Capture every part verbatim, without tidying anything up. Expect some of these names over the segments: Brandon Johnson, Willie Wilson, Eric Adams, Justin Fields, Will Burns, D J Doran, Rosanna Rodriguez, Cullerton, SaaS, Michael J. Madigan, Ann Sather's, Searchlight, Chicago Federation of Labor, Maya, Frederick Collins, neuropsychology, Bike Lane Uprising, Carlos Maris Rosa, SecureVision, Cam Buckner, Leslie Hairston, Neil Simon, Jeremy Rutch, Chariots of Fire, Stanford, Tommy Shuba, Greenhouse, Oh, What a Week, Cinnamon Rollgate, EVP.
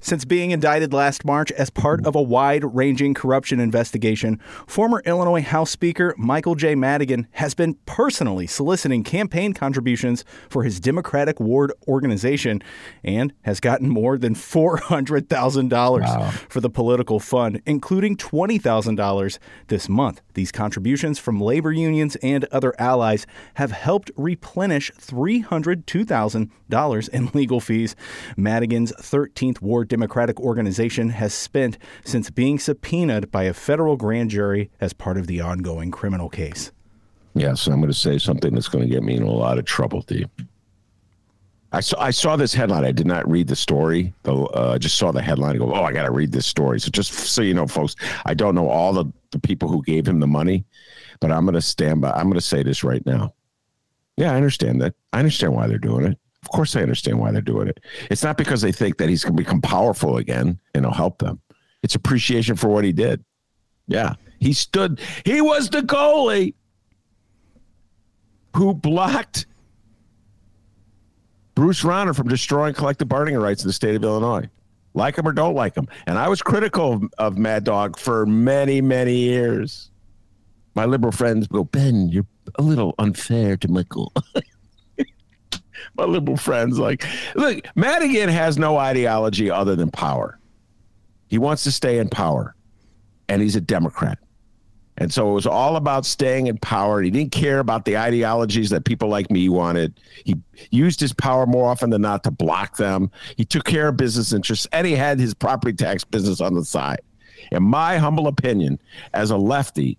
Since being indicted last March as part of a wide-ranging corruption investigation, former Illinois House Speaker Michael J. Madigan has been personally soliciting campaign contributions for his Democratic ward organization and has gotten more than four hundred thousand dollars wow. for the political fund, including twenty thousand dollars this month. These contributions from labor unions and other allies have helped replenish three hundred two thousand dollars in legal fees Madigan's thirteenth Ward Democratic organization has spent since being subpoenaed by a federal grand jury as part of the ongoing criminal case. Yes, I'm going to say something that's going to get me in a lot of trouble, Steve. I saw I saw this headline. I did not read the story. I uh, just saw the headline and go, oh, I got to read this story. So just so you know, folks, I don't know all the, the people who gave him the money, but I'm going to stand by. I'm going to say this right now. Yeah, I understand that. I understand why they're doing it. Of course, I understand why they're doing it. It's not because they think that he's going to become powerful again and he'll help them. It's appreciation for what he did. Yeah, he stood. He was the goalie who blocked Bruce Rauner from destroying collective bargaining rights in the state of Illinois. Like him or don't like him. And I was critical of, of Mad Dog for many, many years. My liberal friends go, Ben, you're a little unfair to Michael. My liberal friends, like, look, Madigan has no ideology other than power. He wants to stay in power, and he's a Democrat. And so it was all about staying in power. He didn't care about the ideologies that people like me wanted. He used his power more often than not to block them. He took care of business interests, and he had his property tax business on the side. In my humble opinion, as a lefty,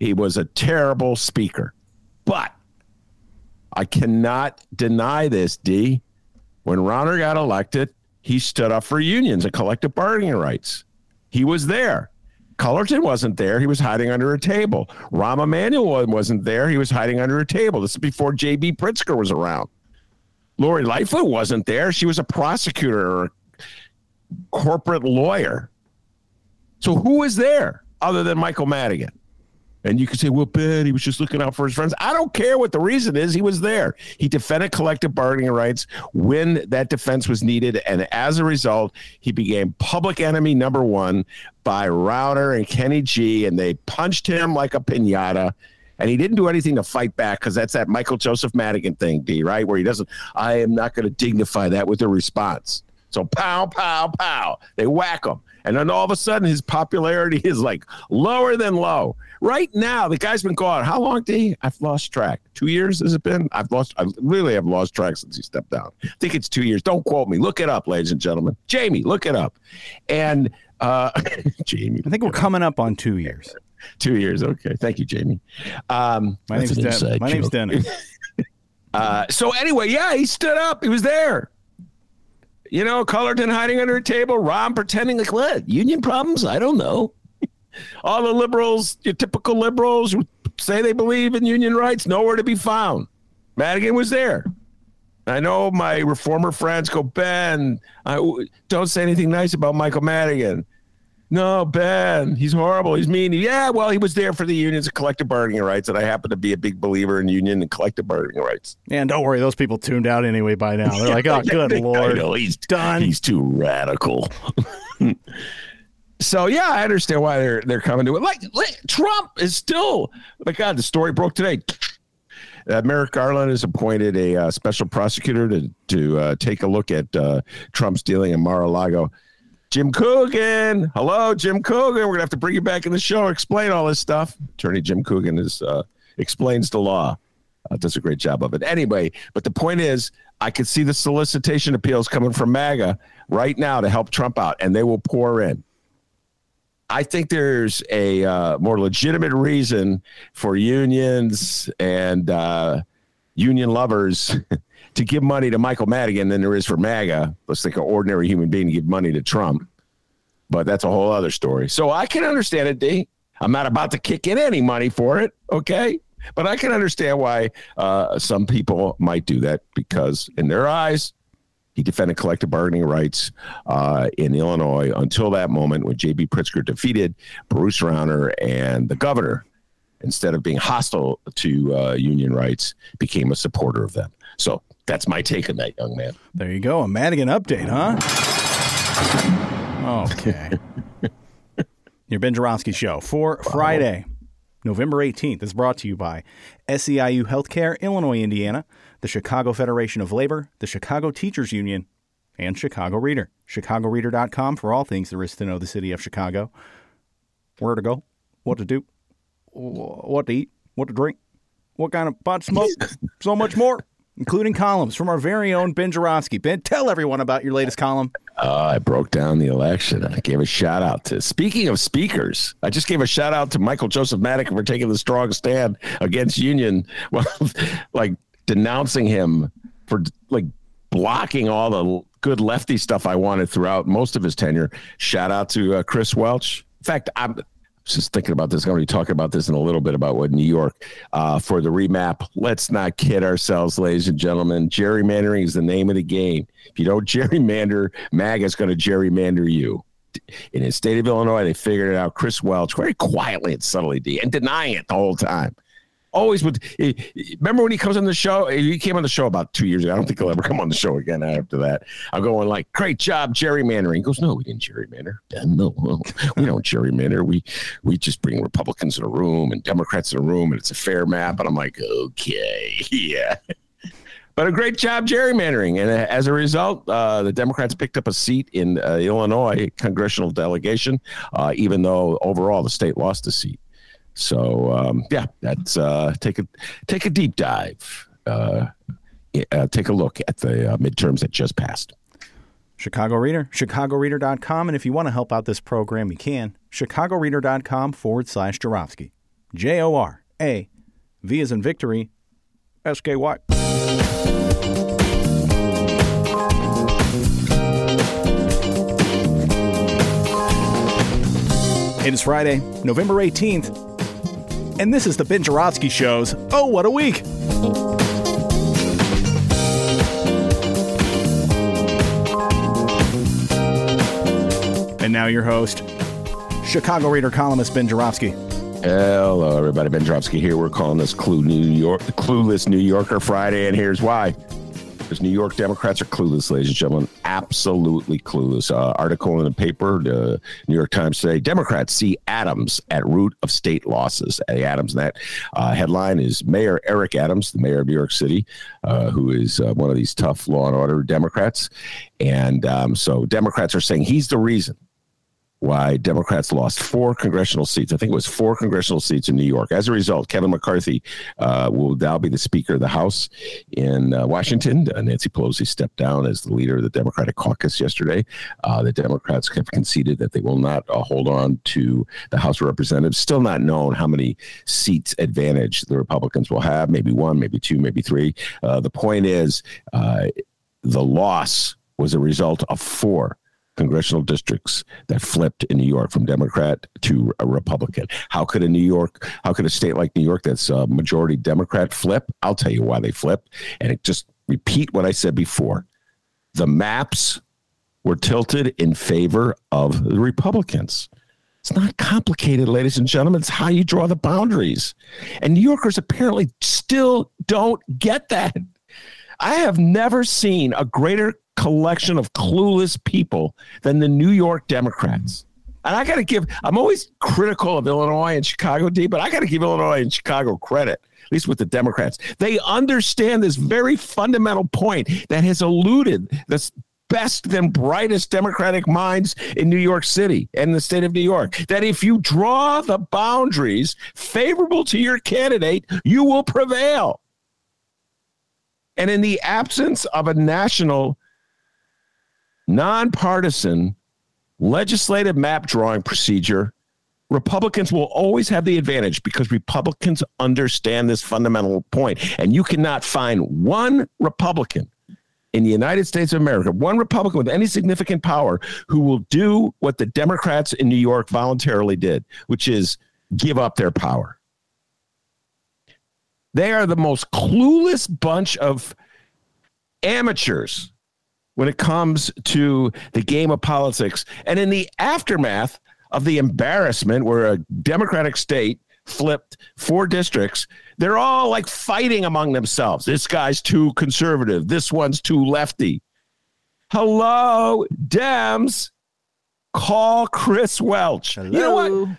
he was a terrible speaker. But I cannot deny this, D. When Rauner got elected, he stood up for unions and collective bargaining rights. He was there. Cullerton wasn't there. He was hiding under a table. Rahm Emanuel wasn't there. He was hiding under a table. This is before J B. Pritzker was around. Lori Lightfoot wasn't there. She was a prosecutor or a corporate lawyer. So who was there other than Michael Madigan? And you could say, well, Ben, he was just looking out for his friends. I don't care what the reason is. He was there. He defended collective bargaining rights when that defense was needed. And as a result, he became public enemy number one by Rauner and Kenny G. And they punched him like a pinata. And he didn't do anything to fight back because that's that Michael Joseph Madigan thing, D, right? Where he doesn't, I am not going to dignify that with a response. So pow, pow, pow. They whack him. And then all of a sudden, his popularity is like lower than low. Right now, the guy's been gone. How long did he? I've lost track. Two years has it been? I've lost. I really have lost track since he stepped down. I think it's two years. Don't quote me. Look it up, ladies and gentlemen. Jamie, look it up. And uh, Jamie. I think we're coming up on two years. Two years. Okay. Thank you, Jamie. Um, my name's Den- My name's Dennis. uh, so anyway, yeah, he stood up. He was there. You know, Cullerton hiding under a table, Rahm pretending like, what, union problems? I don't know. All the liberals, your typical liberals who say they believe in union rights, nowhere to be found. Madigan was there. I know my reformer friends go, Ben, I, don't say anything nice about Michael Madigan. No, Ben, he's horrible. He's mean. Yeah, well, he was there for the unions and collective bargaining rights, and I happen to be a big believer in union and collective bargaining rights. And don't worry, those people tuned out anyway by now. They're like, oh, good Lord. Know, he's done. He's too radical. So, yeah, I understand why they're they're coming to it. Like, like Trump is still, my God, the story broke today. Uh, Merrick Garland has appointed a uh, special prosecutor to, to uh, take a look at uh, Trump's dealing in Mar-a-Lago. Jim Coogan. Hello, Jim Coogan. We're going to have to bring you back in the show, explain all this stuff. Attorney Jim Coogan is, uh, explains the law. Uh, does a great job of it. Anyway, but the point is, I can see the solicitation appeals coming from MAGA right now to help Trump out, and they will pour in. I think there's a uh, more legitimate reason for unions and uh, union lovers to give money to Michael Madigan than there is for MAGA. Let's think an ordinary human being to give money to Trump. But that's a whole other story. So I can understand it, D. I'm not about to kick in any money for it, okay? But I can understand why uh, some people might do that because, in their eyes, he defended collective bargaining rights uh, in Illinois until that moment when J B. Pritzker defeated Bruce Rauner and the governor, instead of being hostile to uh, union rights, became a supporter of them. So that's my take on that, young man. There you go. A Madigan update, huh? Okay. Your Ben Jarofsky Show for Friday, November eighteenth is brought to you by S E I U Healthcare, Illinois, Indiana, the Chicago Federation of Labor, the Chicago Teachers Union, and Chicago Reader. Chicago Reader dot com for all things there is to know the city of Chicago. Where to go, what to do, what to eat, what to drink, what kind of pot smoke, so much more, including columns from our very own Ben Jarofsky. Ben, tell everyone about your latest column. Uh, I broke down the election. I gave a shout out to, speaking of speakers, I just gave a shout out to Michael Joseph Madigan for taking the strong stand against union, well, like denouncing him for like blocking all the good lefty stuff I wanted throughout most of his tenure. Shout out to uh, Chris Welch. In fact, I'm just thinking about this. I'm going to be talking about this in a little bit about what New York uh, for the remap. Let's not kid ourselves, ladies and gentlemen. Gerrymandering is the name of the game. If you don't gerrymander, MAGA is going to gerrymander you. In the state of Illinois, they figured it out. Chris Welch, very quietly and subtly, D, and denying it the whole time. Always would. Remember when he comes on the show? He came on the show about two years ago. I don't think he'll ever come on the show again after that. I'm going like, great job gerrymandering. He goes, no, we didn't gerrymander. No, we don't gerrymander. We we just bring Republicans in a room and Democrats in a room, and it's a fair map. And I'm like, okay, yeah. But a great job gerrymandering. And as a result, uh, the Democrats picked up a seat in uh, Illinois congressional delegation, uh, even though overall the state lost the seat. So, um, yeah, that's uh, take a take a deep dive. Uh, uh, take a look at the uh, midterms that just passed. Chicago Reader, Chicago Reader dot com. And if you want to help out this program, you can. Chicago Reader dot com forward slash Jarofsky. J O R A. V as in victory. S K Y. It is Friday, November eighteenth. And this is the Ben Jarofsky Show's Oh What a Week! And now your host, Chicago Reader columnist Ben Jarofsky. Hello, everybody. Ben Jarofsky here. We're calling this Clue New York, Clueless New Yorker Friday, and here's why. Because New York Democrats are clueless, ladies and gentlemen, absolutely clueless. Uh, article in the paper, the New York Times today, Democrats see Adams at root of state losses. Adams, and that uh, headline is Mayor Eric Adams, the mayor of New York City, uh, who is uh, one of these tough law and order Democrats. And um, so Democrats are saying he's the reason why Democrats lost four congressional seats. I think it was four congressional seats in New York. As a result, Kevin McCarthy uh, will now be the Speaker of the House in uh, Washington. Uh, Nancy Pelosi stepped down as the leader of the Democratic caucus yesterday. Uh, the Democrats have conceded that they will not uh, hold on to the House of Representatives. Still not known how many seats advantage the Republicans will have, maybe one, maybe two, maybe three. Uh, the point is uh, the loss was a result of four congressional districts that flipped in New York from Democrat to a Republican. How could a New York, how could a state like New York that's a majority Democrat flip? I'll tell you why they flipped. And it just repeat what I said before. The maps were tilted in favor of the Republicans. It's not complicated, ladies and gentlemen. It's how you draw the boundaries. And New Yorkers apparently still don't get that. I have never seen a greater collection of clueless people than the New York Democrats. And I got to give, I'm always critical of Illinois and Chicago, D, but I got to give Illinois and Chicago credit, at least with the Democrats. They understand this very fundamental point that has eluded the best and brightest Democratic minds in New York City and the state of New York, that if you draw the boundaries favorable to your candidate, you will prevail. And in the absence of a national nonpartisan legislative map drawing procedure, Republicans will always have the advantage because Republicans understand this fundamental point. And you cannot find one Republican in the United States of America, one Republican with any significant power who will do what the Democrats in New York voluntarily did, which is give up their power. They are the most clueless bunch of amateurs when it comes to the game of politics. And in the aftermath of the embarrassment where a Democratic state flipped four districts, they're all like fighting among themselves. This guy's too conservative. This one's too lefty. Hello, Dems. Call Chris Welch. Hello. You know what?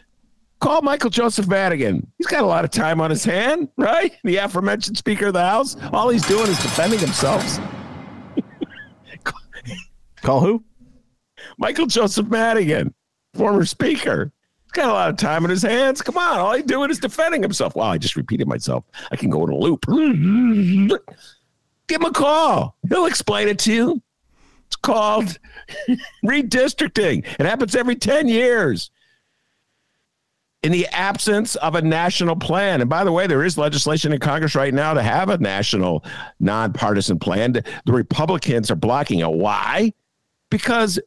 Call Michael Joseph Madigan. He's got a lot of time on his hand, right? The aforementioned Speaker of the House. All he's doing is defending themselves. Call who? Michael Joseph Madigan, former Speaker. Got a lot of time in his hands. Come on. All he's doing is defending himself. Wow, I just repeated myself. I can go in a loop. Give him a call. He'll explain it to you. It's called redistricting. It happens every ten years in the absence of a national plan. And by the way, there is legislation in Congress right now to have a national nonpartisan plan. The Republicans are blocking it. Why? Because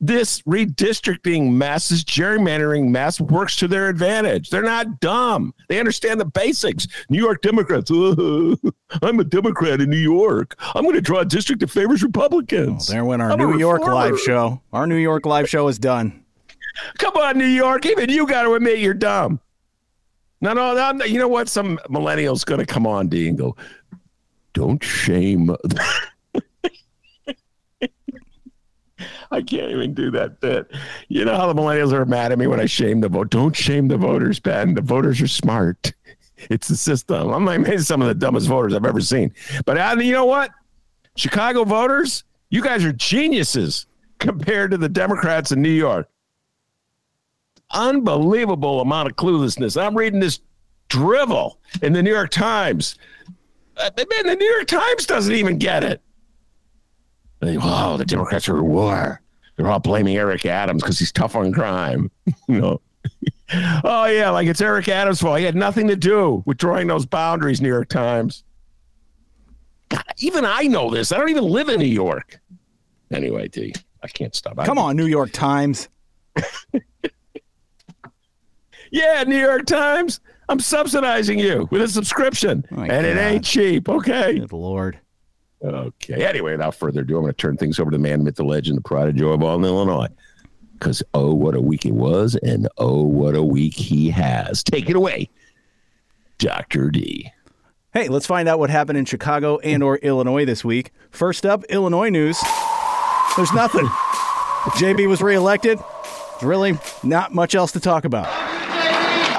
this redistricting mess, this gerrymandering mess, works to their advantage. They're not dumb. They understand the basics. New York Democrats. Uh, I'm a Democrat in New York. I'm going to draw a district that favors Republicans. Oh, there went our I'm New York live show. Our New York live show is done. Come on, New York. Even you got to admit you're dumb. No, no, no. You know what? Some millennial's going to come on, D, and go, don't shame. I can't even do that bit. You know how the millennials are mad at me when I shame the vote. Don't shame the voters, Ben. The voters are smart. It's the system. I'm like, maybe some of the dumbest voters I've ever seen. But I, you know what? Chicago voters, you guys are geniuses compared to the Democrats in New York. Unbelievable amount of cluelessness. I'm reading this drivel in the New York Times. Man, the New York Times doesn't even get it. Oh, the Democrats are at war. They're all blaming Eric Adams because he's tough on crime. You know, oh, yeah, like it's Eric Adams' fault. He had nothing to do with drawing those boundaries, New York Times. God, even I know this. I don't even live in New York. Anyway, D, I can't stop. Come on, New York Times. Yeah, New York Times. I'm subsidizing you with a subscription. Oh, and God. It ain't cheap. Okay. Good Lord. Okay. Anyway, without further ado, I'm going to turn things over to the man, myth, the legend, the pride and joy of all in Illinois. Because, oh, what a week it was, and oh, what a week he has. Take it away, Doctor D. Hey, let's find out what happened in Chicago and or Illinois this week. First up, Illinois news. There's nothing. J B was reelected. There's really not much else to talk about.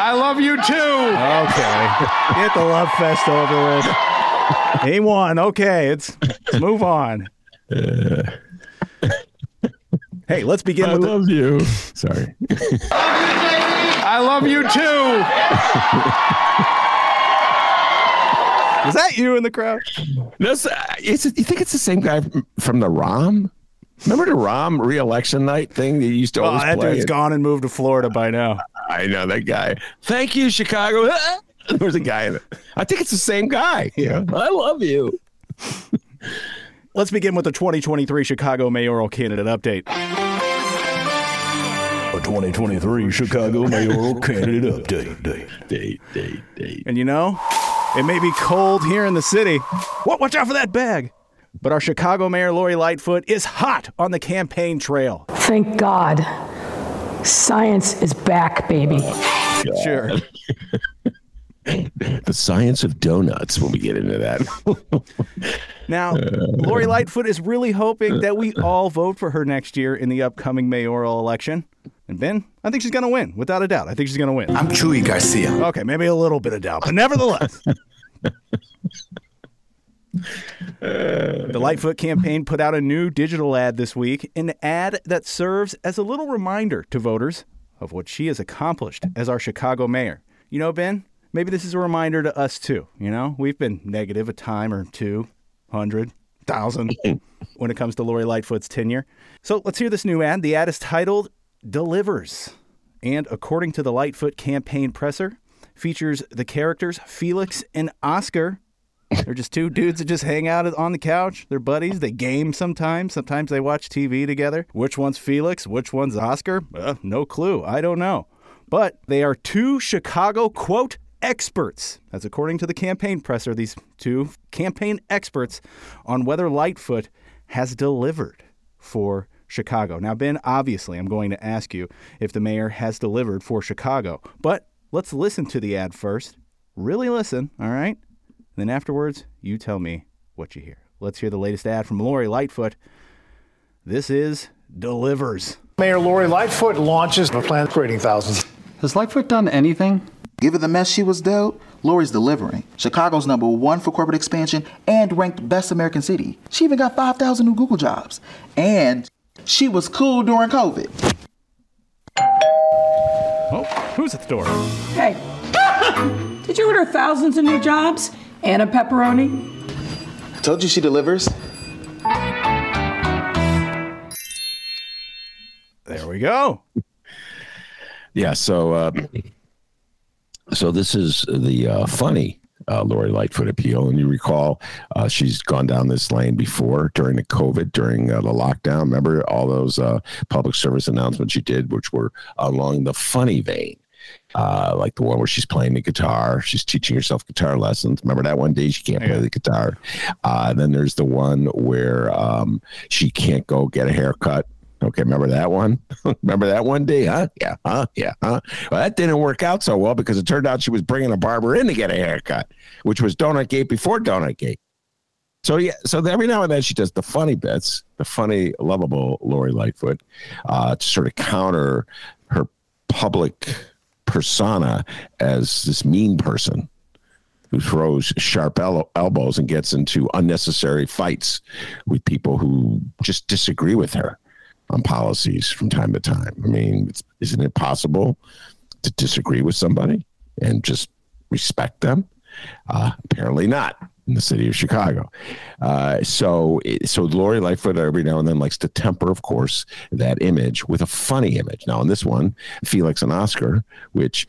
I love you, too. Okay. Get the love fest over with. He won. Okay, it's, let's move on. Uh, hey, let's begin I with... I love the... you. Sorry. I love you, too. Is that you in the crowd? No, it's, it's, you think it's the same guy from the Rahm? Remember the Rahm re-election night thing that you used to well, always play? Oh, that dude's and... gone and moved to Florida by now. I know that guy. Thank you, Chicago. There's a guy in it. I think it's the same guy. Yeah. I love you. Let's begin with the twenty twenty-three Chicago mayoral candidate update. A twenty twenty-three Chicago mayoral candidate update. Date, date, date, date. And you know, it may be cold here in the city. What? Watch out for that bag. But our Chicago mayor, Lori Lightfoot, is hot on the campaign trail. Thank God. Science is back, baby. Oh, sure. The science of donuts when we get into that. Now, Lori Lightfoot is really hoping that we all vote for her next year in the upcoming mayoral election. And Ben, I think she's going to win, without a doubt. I think she's going to win. I'm Chuy Garcia. Okay, maybe a little bit of doubt, but nevertheless. The Lightfoot campaign put out a new digital ad this week, an ad that serves as a little reminder to voters of what she has accomplished as our Chicago mayor. You know, Ben? Maybe this is a reminder to us, too. You know, we've been negative a time or two, hundred, thousand when it comes to Lori Lightfoot's tenure. So let's hear this new ad. The ad is titled Delivers. And according to the Lightfoot campaign presser, features the characters Felix and Oscar They're just two dudes that just hang out on the couch. They're buddies. They game sometimes. Sometimes they watch T V together. Which one's Felix? Which one's Oscar? Uh, no clue. I don't know. But they are two Chicago, quote, experts. That's according to the campaign presser. These two campaign experts on whether Lightfoot has delivered for Chicago. Now, Ben, obviously, I'm going to ask you if the mayor has delivered for Chicago. But let's listen to the ad first. Really listen, all right? Then afterwards, you tell me what you hear. Let's hear the latest ad from Lori Lightfoot. This is Delivers. Mayor Lori Lightfoot launches a plan for eighty thousand. Has Lightfoot done anything? Given the mess she was dealt, Lori's delivering. Chicago's number one for corporate expansion and ranked best American city. She even got five thousand new Google jobs. And she was cool during COVID. Oh, who's at the door? Hey, did you order thousands of new jobs? And a pepperoni? Told you she delivers. There we go. Yeah, so uh, so this is the uh, funny uh, Lori Lightfoot appeal. And you recall uh, she's gone down this lane before during the COVID, during uh, the lockdown. Remember all those uh, public service announcements she did, which were along the funny vein. Uh, like the one where she's playing the guitar. She's teaching herself guitar lessons. Remember that one day she can't play the guitar. Uh, then there's the one where um, she can't go get a haircut. Okay, remember that one? Remember that one day, huh? Yeah, huh? Yeah, huh? Well, that didn't work out so well because it turned out she was bringing a barber in to get a haircut, which was Donut Gate before Donut Gate. So, yeah, so every now and then she does the funny bits, the funny, lovable Lori Lightfoot uh, to sort of counter her public persona as this mean person who throws sharp el- elbows and gets into unnecessary fights with people who just disagree with her on policies from time to time. I mean, it's, isn't it possible to disagree with somebody and just respect them? Uh, apparently not in the city of Chicago. Uh, so, so Lori Lightfoot every now and then likes to temper, of course, that image with a funny image. Now, in this one, Felix and Oscar, which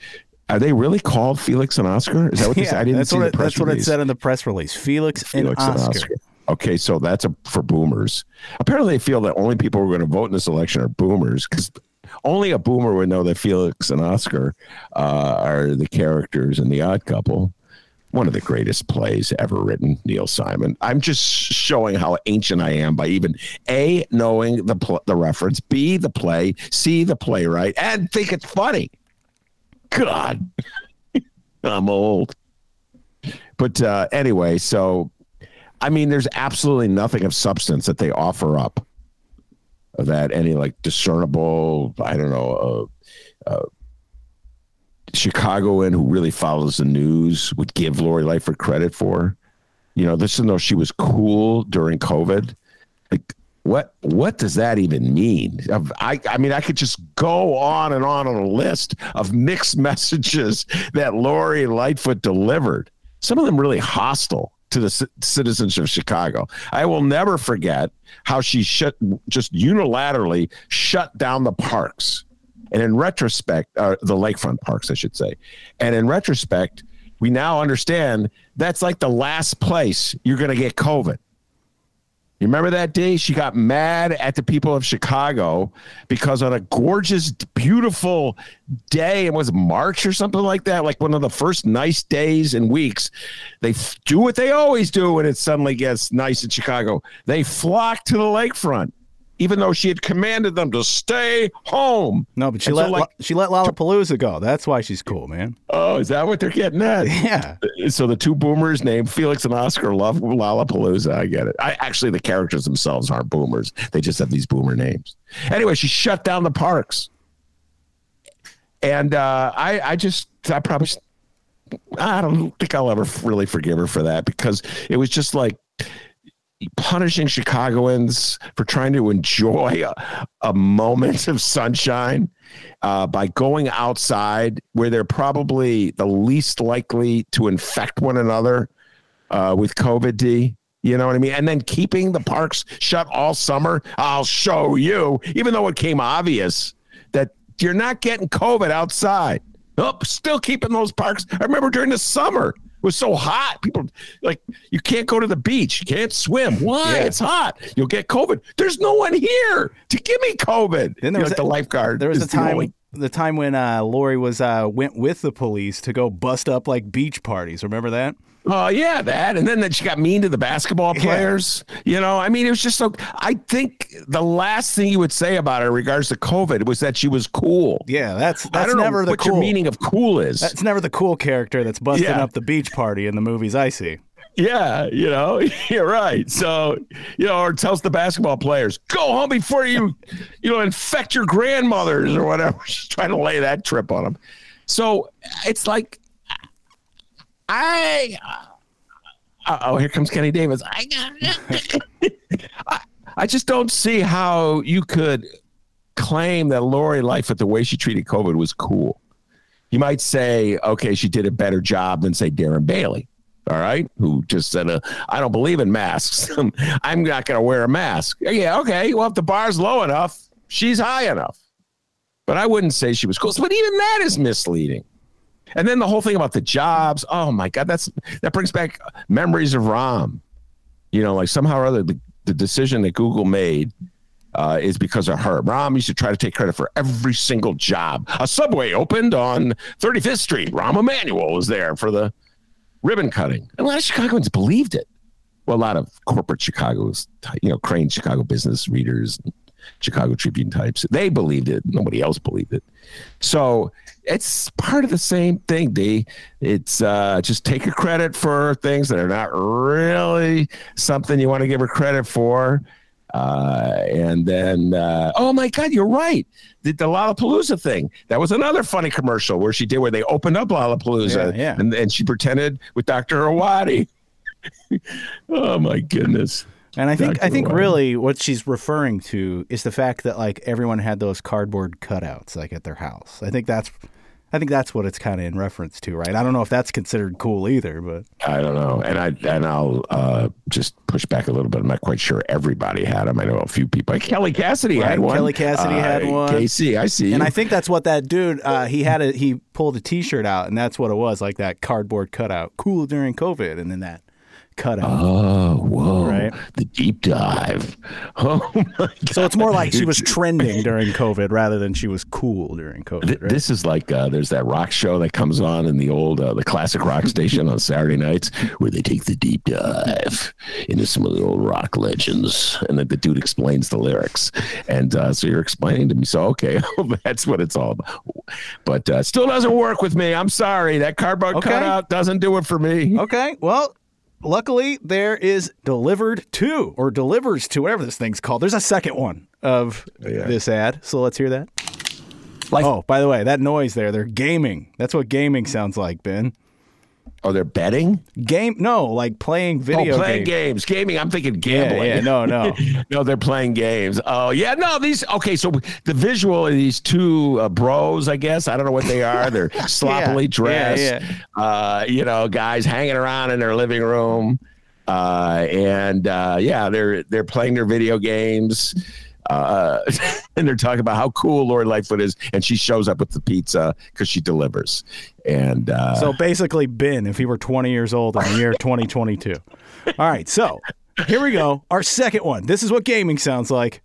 are they really called Felix and Oscar? Is that what? Yeah, they, I didn't that's see what it, the press that's release. What it said in the press release. Felix, Felix and, and Oscar. Oscar. Okay, so that's a, for boomers. Apparently, they feel that only people who are going to vote in this election are boomers because only a boomer would know that Felix and Oscar uh, are the characters in The Odd Couple. One of the greatest plays ever written, Neil Simon. I'm just showing how ancient I am by even A, knowing the pl- the reference, B, the play, C, the playwright, and think it's funny. God, I'm old. But uh, anyway, so, I mean, there's absolutely nothing of substance that they offer up that any like discernible, I don't know, uh, uh Chicagoan who really follows the news would give Lori Lightfoot credit for. You know, this is though she was cool during COVID. Like, what what does that even mean? I I mean, I could just go on and on on a list of mixed messages that Lori Lightfoot delivered. Some of them really hostile to the c- citizens of Chicago. I will never forget how she shut, just unilaterally shut down the parks. And in retrospect, uh, the lakefront parks, I should say. And in retrospect, we now understand that's like the last place you're going to get COVID. You remember that day she got mad at the people of Chicago because on a gorgeous, beautiful day, it was March or something like that, like one of the first nice days and weeks, they do what they always do when it suddenly gets nice in Chicago. They flock to the lakefront. Even though she had commanded them to stay home. No, but she and let so like, she let Lollapalooza go. That's why she's cool, man. Oh, is that what they're getting at? Yeah. So the two boomers named Felix and Oscar love Lollapalooza. I get it. I actually, the characters themselves aren't boomers. They just have these boomer names. Anyway, she shut down the parks. And uh, I, I just, I probably, I don't think I'll ever really forgive her for that because it was just like, punishing Chicagoans for trying to enjoy a, a moment of sunshine uh, by going outside where they're probably the least likely to infect one another uh, with COVID. You know what I mean? And then keeping the parks shut all summer. I'll show you, even though it came obvious that you're not getting COVID outside. Oh, still keeping those parks. I remember during the summer, was so hot. People like, you can't go to the beach. You can't swim. Why? Yeah. It's hot. You'll get COVID. There's no one here to give me COVID. Then there was like a, the lifeguard. There was a time. Only- The time when uh, Lori was uh, went with the police to go bust up like beach parties. Remember that? Oh, uh, yeah, that. And then that she got mean to the basketball players. Yeah. You know, I mean, it was just so I think the last thing you would say about her in regards to COVID was that she was cool. Yeah, that's that's I don't never know the what cool. your meaning of cool is. That's never the cool character that's busting yeah. up the beach party in the movies I see. Yeah, you know, you're right. So, you know, or tells the basketball players, go home before you, you know, infect your grandmothers or whatever. She's trying to lay that trip on them. So it's like, I, oh, here comes Kenny Davis. I, I, I just don't see how you could claim that Lori Lightfoot, the way she treated COVID, was cool. You might say, okay, she did a better job than, say, Darren Bailey. All right, who just said, uh, I don't believe in masks. I'm not going to wear a mask. Yeah, okay, well, if the bar's low enough, she's high enough. But I wouldn't say she was cool. But even that is misleading. And then the whole thing about the jobs, oh, my God, that's that brings back memories of Rahm. You know, like somehow or other, the, the decision that Google made uh, is because of her. Rahm used to try to take credit for every single job. A subway opened on thirty-fifth Street. Rahm Emanuel was there for the ribbon cutting. A lot of Chicagoans believed it. Well, a lot of corporate Chicago's, you know, Crane Chicago Business readers, Chicago Tribune types, they believed it. Nobody else believed it. So it's part of the same thing, D. It's uh, just take her credit for things that are not really something you want to give her credit for. Uh, and then, uh, oh my God, you're right. The, the Lollapalooza thing. That was another funny commercial where she did, where they opened up Lollapalooza yeah, yeah. And, and she pretended with Doctor Awadi. Oh my goodness. And I think, Doctor I think Awadi. Really what she's referring to is the fact that like everyone had those cardboard cutouts, like at their house. I think that's, I think that's what it's kind of in reference to. Right. I don't know if that's considered cool either, but I don't know. And I, and I'll uh, just push back a little bit. I'm not quite sure everybody had them. I know a few people. Kelly Cassidy right. had one. Kelly Cassidy uh, had one. K C, I see. And I think that's what that dude, uh, he had a, he pulled a t-shirt out and that's what it was, like that cardboard cutout. Cool during COVID. And then that cutout. Oh, whoa. Right. The deep dive. Oh my God. So it's more like she was trending during COVID rather than she was cool during COVID. Right? This is like uh, there's that rock show that comes on in the old, uh, the classic rock station on Saturday nights where they take the deep dive into some of the old rock legends. And then the dude explains the lyrics. And uh, so you're explaining to me. So, okay, that's what it's all about. But uh, still doesn't work with me. I'm sorry. That cardboard okay. cutout doesn't do it for me. Okay. Well, luckily, there is delivered to or delivers to whatever this thing's called. There's a second one of yeah. this ad. So let's hear that. Like, oh, by the way, that noise there, they're gaming. That's what gaming sounds like, Ben. Oh, they're betting? Game? No, like playing video oh, playing games. games. Gaming, I'm thinking gambling. Yeah, yeah no, no. No, they're playing games. Oh, yeah, no, these, okay, so the visual of these two uh, bros, I guess, I don't know what they are. They're sloppily yeah, dressed, yeah, yeah. Uh, you know, guys hanging around in their living room. Uh, and, uh, yeah, they're they're playing their video games. Uh, and they're talking about how cool Lori Lightfoot is, and she shows up with the pizza because she delivers. And uh, so basically, Ben, if he were twenty years old in the year twenty twenty-two. All right, so here we go. Our second one. This is what gaming sounds like.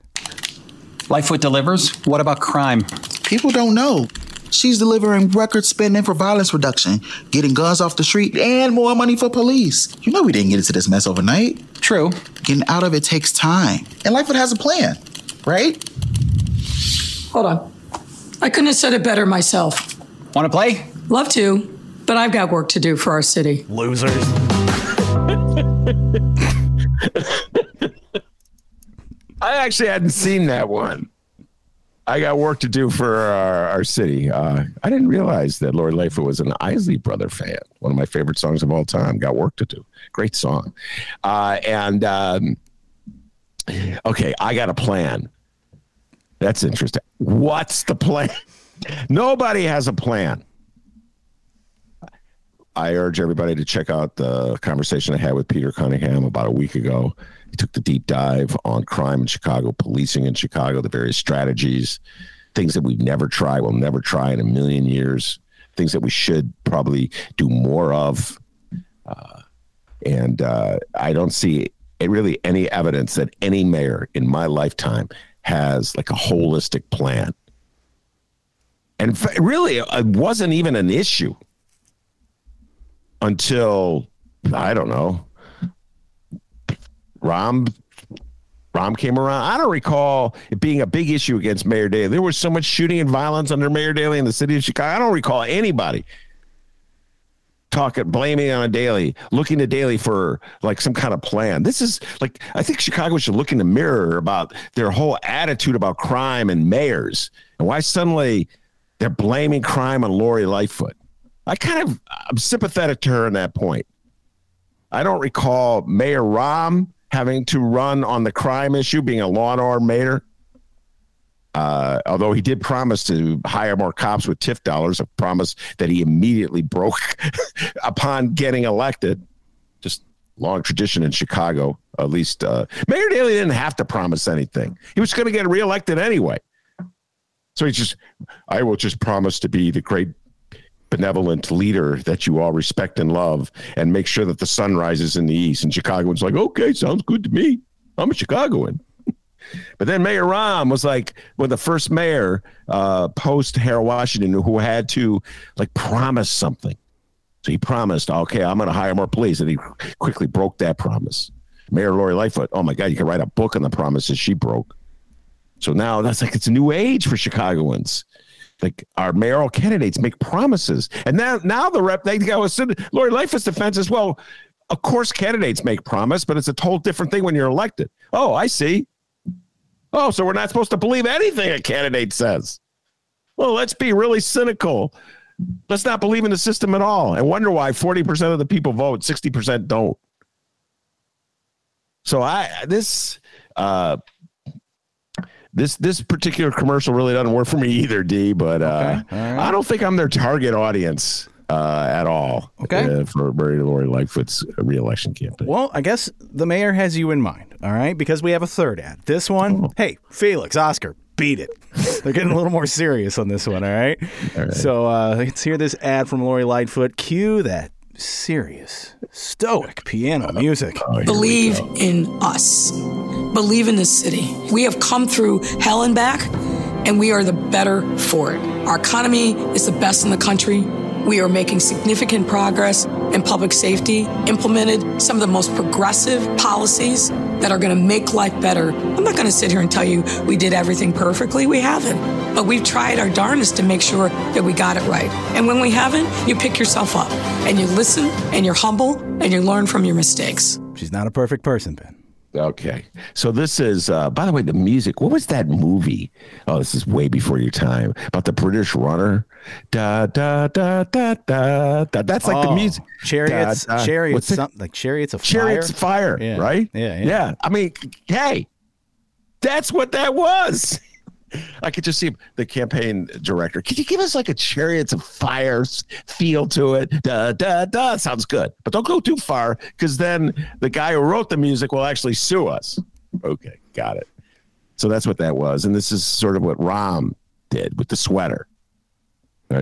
Lightfoot delivers. What about crime? People don't know. She's delivering record spending for violence reduction, getting guns off the street, and more money for police. You know we didn't get into this mess overnight. True. Getting out of it takes time. And Lightfoot has a plan. Right? Hold on. I couldn't have said it better myself. Want to play? Love to, but I've got work to do for our city. Losers. I actually hadn't seen that one. I got work to do for our, our city. Uh, I didn't realize that Lori Lightfoot was an Isley Brother fan. One of my favorite songs of all time, Got Work to Do. Great song. Uh, and... Um, Okay, I got a plan. That's interesting. What's the plan? Nobody has a plan. I urge everybody to check out the conversation I had with Peter Cunningham about a week ago. He took the deep dive on crime in Chicago, policing in Chicago, the various strategies, things that we've never tried, we'll never try in a million years, things that we should probably do more of. And uh, I don't see really any evidence that any mayor in my lifetime has like a holistic plan. And really, it wasn't even an issue until, I don't know, Rahm, Rahm came around. I don't recall it being a big issue against Mayor Daley. There was so much shooting and violence under Mayor Daley in the city of Chicago. I don't recall anybody talking, blaming on Daley, looking to Daley for like some kind of plan. This is like, I think Chicago should look in the mirror about their whole attitude about crime and mayors and why suddenly they're blaming crime on Lori Lightfoot. I kind of, I'm sympathetic to her on that point. I don't recall Mayor Rahm having to run on the crime issue, being a law and order mayor. Uh, although he did promise to hire more cops with T I F dollars, a promise that he immediately broke upon getting elected. Just long tradition in Chicago, at least. Uh, Mayor Daley didn't have to promise anything. He was going to get reelected anyway. So he just, I will just promise to be the great benevolent leader that you all respect and love and make sure that the sun rises in the east. And Chicagoans like, okay, sounds good to me. I'm a Chicagoan. But then Mayor Rahm was like, well, the first mayor uh, post Harold Washington who had to like promise something. So he promised, okay, I'm going to hire more police. And he quickly broke that promise. Mayor Lori Lightfoot, oh my God, you can write a book on the promises she broke. So now that's like, it's a new age for Chicagoans. Like our mayoral candidates make promises. And now, now the rep, they go, Lori Lightfoot's defense is, well, of course candidates make promise, but it's a whole different thing when you're elected. Oh, I see. Oh, so we're not supposed to believe anything a candidate says. Well, let's be really cynical. Let's not believe in the system at all and wonder why forty percent of the people vote, sixty percent don't. So I, this, uh, This this particular commercial really doesn't work for me either, D, but uh, okay. Right. I don't think I'm their target audience uh, at all okay. uh, for Mary Lori Lightfoot's reelection campaign. Well, I guess the mayor has you in mind, all right, because we have a third ad. This one, oh. Hey, Felix, Oscar, beat it. They're getting a little more serious on this one, all right? All right. So uh, let's hear this ad from Lori Lightfoot. Cue that serious, stoic piano music. Oh, believe in us. Believe in this city. We have come through hell and back, and we are the better for it. Our economy is the best in the country. We are making significant progress in public safety, implemented some of the most progressive policies that are going to make life better. I'm not going to sit here and tell you we did everything perfectly. We haven't. But we've tried our darndest to make sure that we got it right. And when we haven't, you pick yourself up, and you listen, and you're humble, and you learn from your mistakes. She's not a perfect person, Ben. Okay. So this is, uh, by the way, the music. What was that movie? Oh, this is way before your time. About the British runner. Da, da, da, da, da, da. That's like oh, the music. Chariots. Da, da. Chariots. Something like Chariots of Fire. Chariots of Fire, yeah. Right? Yeah, yeah. Yeah. I mean, hey, that's what that was. I could just see the campaign director. Could you give us like a Chariots of Fire feel to it? Da, da, da. Sounds good. But don't go too far because then the guy who wrote the music will actually sue us. Okay, got it. So that's what that was. And this is sort of what Rahm did with the sweater.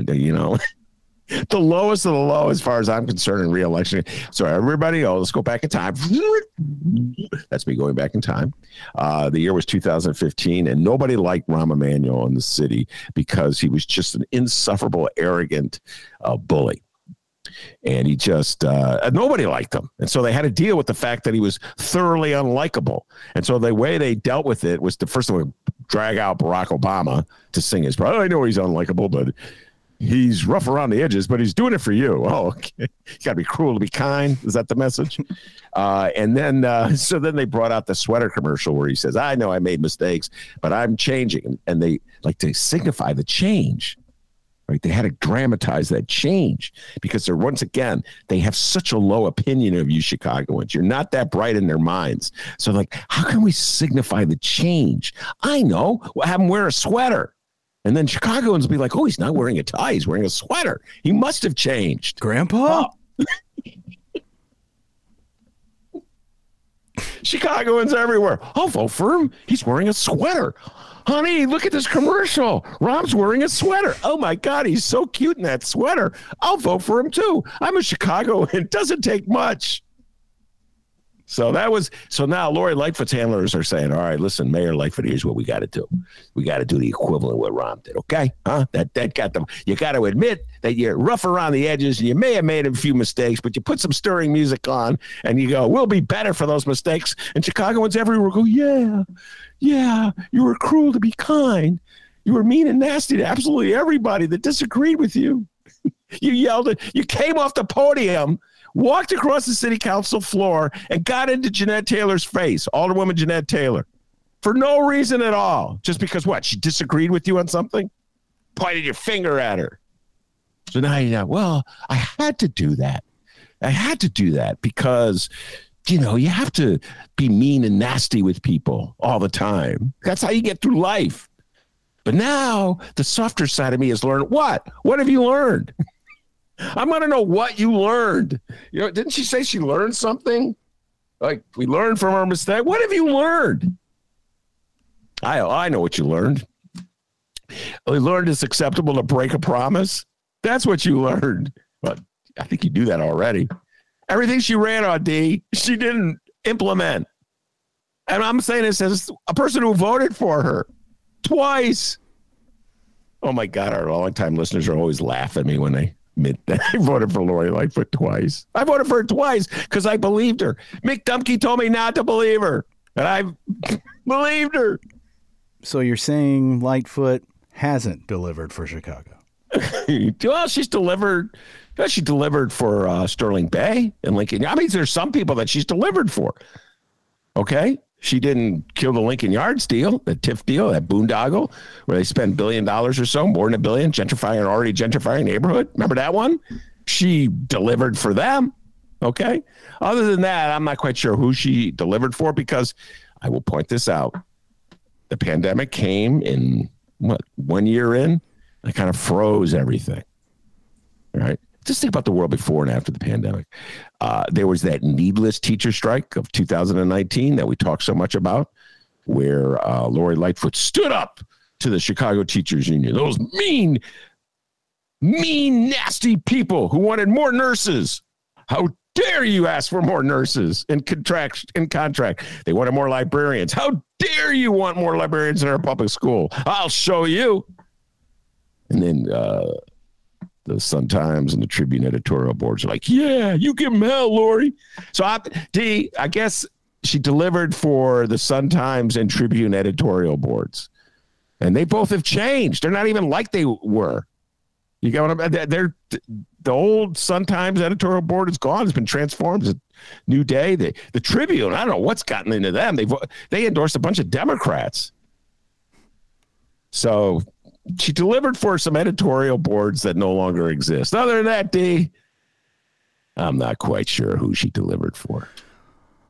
You know, the lowest of the low as far as I'm concerned in re-election. So everybody, oh, let's go back in time. That's me going back in time. Uh, the year was two thousand fifteen, and nobody liked Rahm Emanuel in the city because he was just an insufferable, arrogant uh, bully. And he just, uh, nobody liked him. And so they had to deal with the fact that he was thoroughly unlikable. And so the way they dealt with it was to, first of all, drag out Barack Obama to sing his, I know he's unlikable, but he's rough around the edges, but he's doing it for you. Oh, okay. You got to be cruel to be kind. Is that the message? Uh, and then, uh, so then they brought out the sweater commercial where he says, I know I made mistakes, but I'm changing. And they like to signify the change, right? They had to dramatize that change because they're, once again, they have such a low opinion of you Chicagoans. You're not that bright in their minds. So like, how can we signify the change? I know. Well, have them wear a sweater. And then Chicagoans will be like, oh, he's not wearing a tie. He's wearing a sweater. He must have changed. Grandpa? Oh. Chicagoans everywhere. I'll vote for him. He's wearing a sweater. Honey, look at this commercial. Rahm's wearing a sweater. Oh, my God. He's so cute in that sweater. I'll vote for him, too. I'm a Chicagoan. It doesn't take much. So that was, so now Lori Lightfoot's handlers are saying, all right, listen, Mayor Lightfoot, here's what we got to do. We got to do the equivalent of what Rahm did. Okay. Huh? That, that got them. You got to admit that you're rough around the edges and you may have made a few mistakes, but you put some stirring music on and you go, we'll be better for those mistakes. And Chicagoans everywhere go, yeah, yeah, you were cruel to be kind. You were mean and nasty to absolutely everybody that disagreed with you. You yelled at, you came off the podium, walked across the city council floor and got into Jeanette Taylor's face, Alderwoman Jeanette Taylor, for no reason at all. Just because what? She disagreed with you on something? Pointed your finger at her. So now you know, well, I had to do that. I had to do that because, you know, you have to be mean and nasty with people all the time. That's how you get through life. But now the softer side of me has learned what? What have you learned? I want to know what you learned. You know, didn't she say she learned something? Like we learned from our mistake. What have you learned? I I know what you learned. We learned it's acceptable to break a promise. That's what you learned. But I think you knew that already. Everything she ran on, D, she didn't implement. And I'm saying this as a person who voted for her twice. Oh my God, our longtime listeners are always laughing at me when they admit that I voted for Lori Lightfoot twice. I voted for her twice because I believed her. Mick Dumke told me not to believe her, and I believed her. So you're saying Lightfoot hasn't delivered for Chicago? Well, she's delivered. Well, she delivered for uh, Sterling Bay and Lincoln. I mean, there's some people that she's delivered for. Okay. She didn't kill the Lincoln Yards deal, the T I F deal, that boondoggle, where they spent a billion dollars or so, more than a billion, gentrifying an already gentrifying neighborhood. Remember that one? She delivered for them, okay? Other than that, I'm not quite sure who she delivered for because I will point this out. The pandemic came in, what, one year in? It kind of froze everything, right? Just think about the world before and after the pandemic. Uh, there was that needless teacher strike of two thousand nineteen that we talked so much about, where uh, Lori Lightfoot stood up to the Chicago Teachers Union. Those mean, mean, nasty people who wanted more nurses. How dare you ask for more nurses in contract? In contract, they wanted more librarians. How dare you want more librarians in our public school? I'll show you. And then, uh, the Sun-Times and the Tribune editorial boards are like, yeah, you give them hell, Lori. So I, D, I guess she delivered for the Sun-Times and Tribune editorial boards. And they both have changed. They're not even like they were. You got what I'm, they're, the old Sun-Times editorial board is gone. It's been transformed. It's a new day. The, the Tribune, I don't know what's gotten into them. They've, they endorsed a bunch of Democrats. So she delivered for some editorial boards that no longer exist. Other than that, D, I'm not quite sure who she delivered for.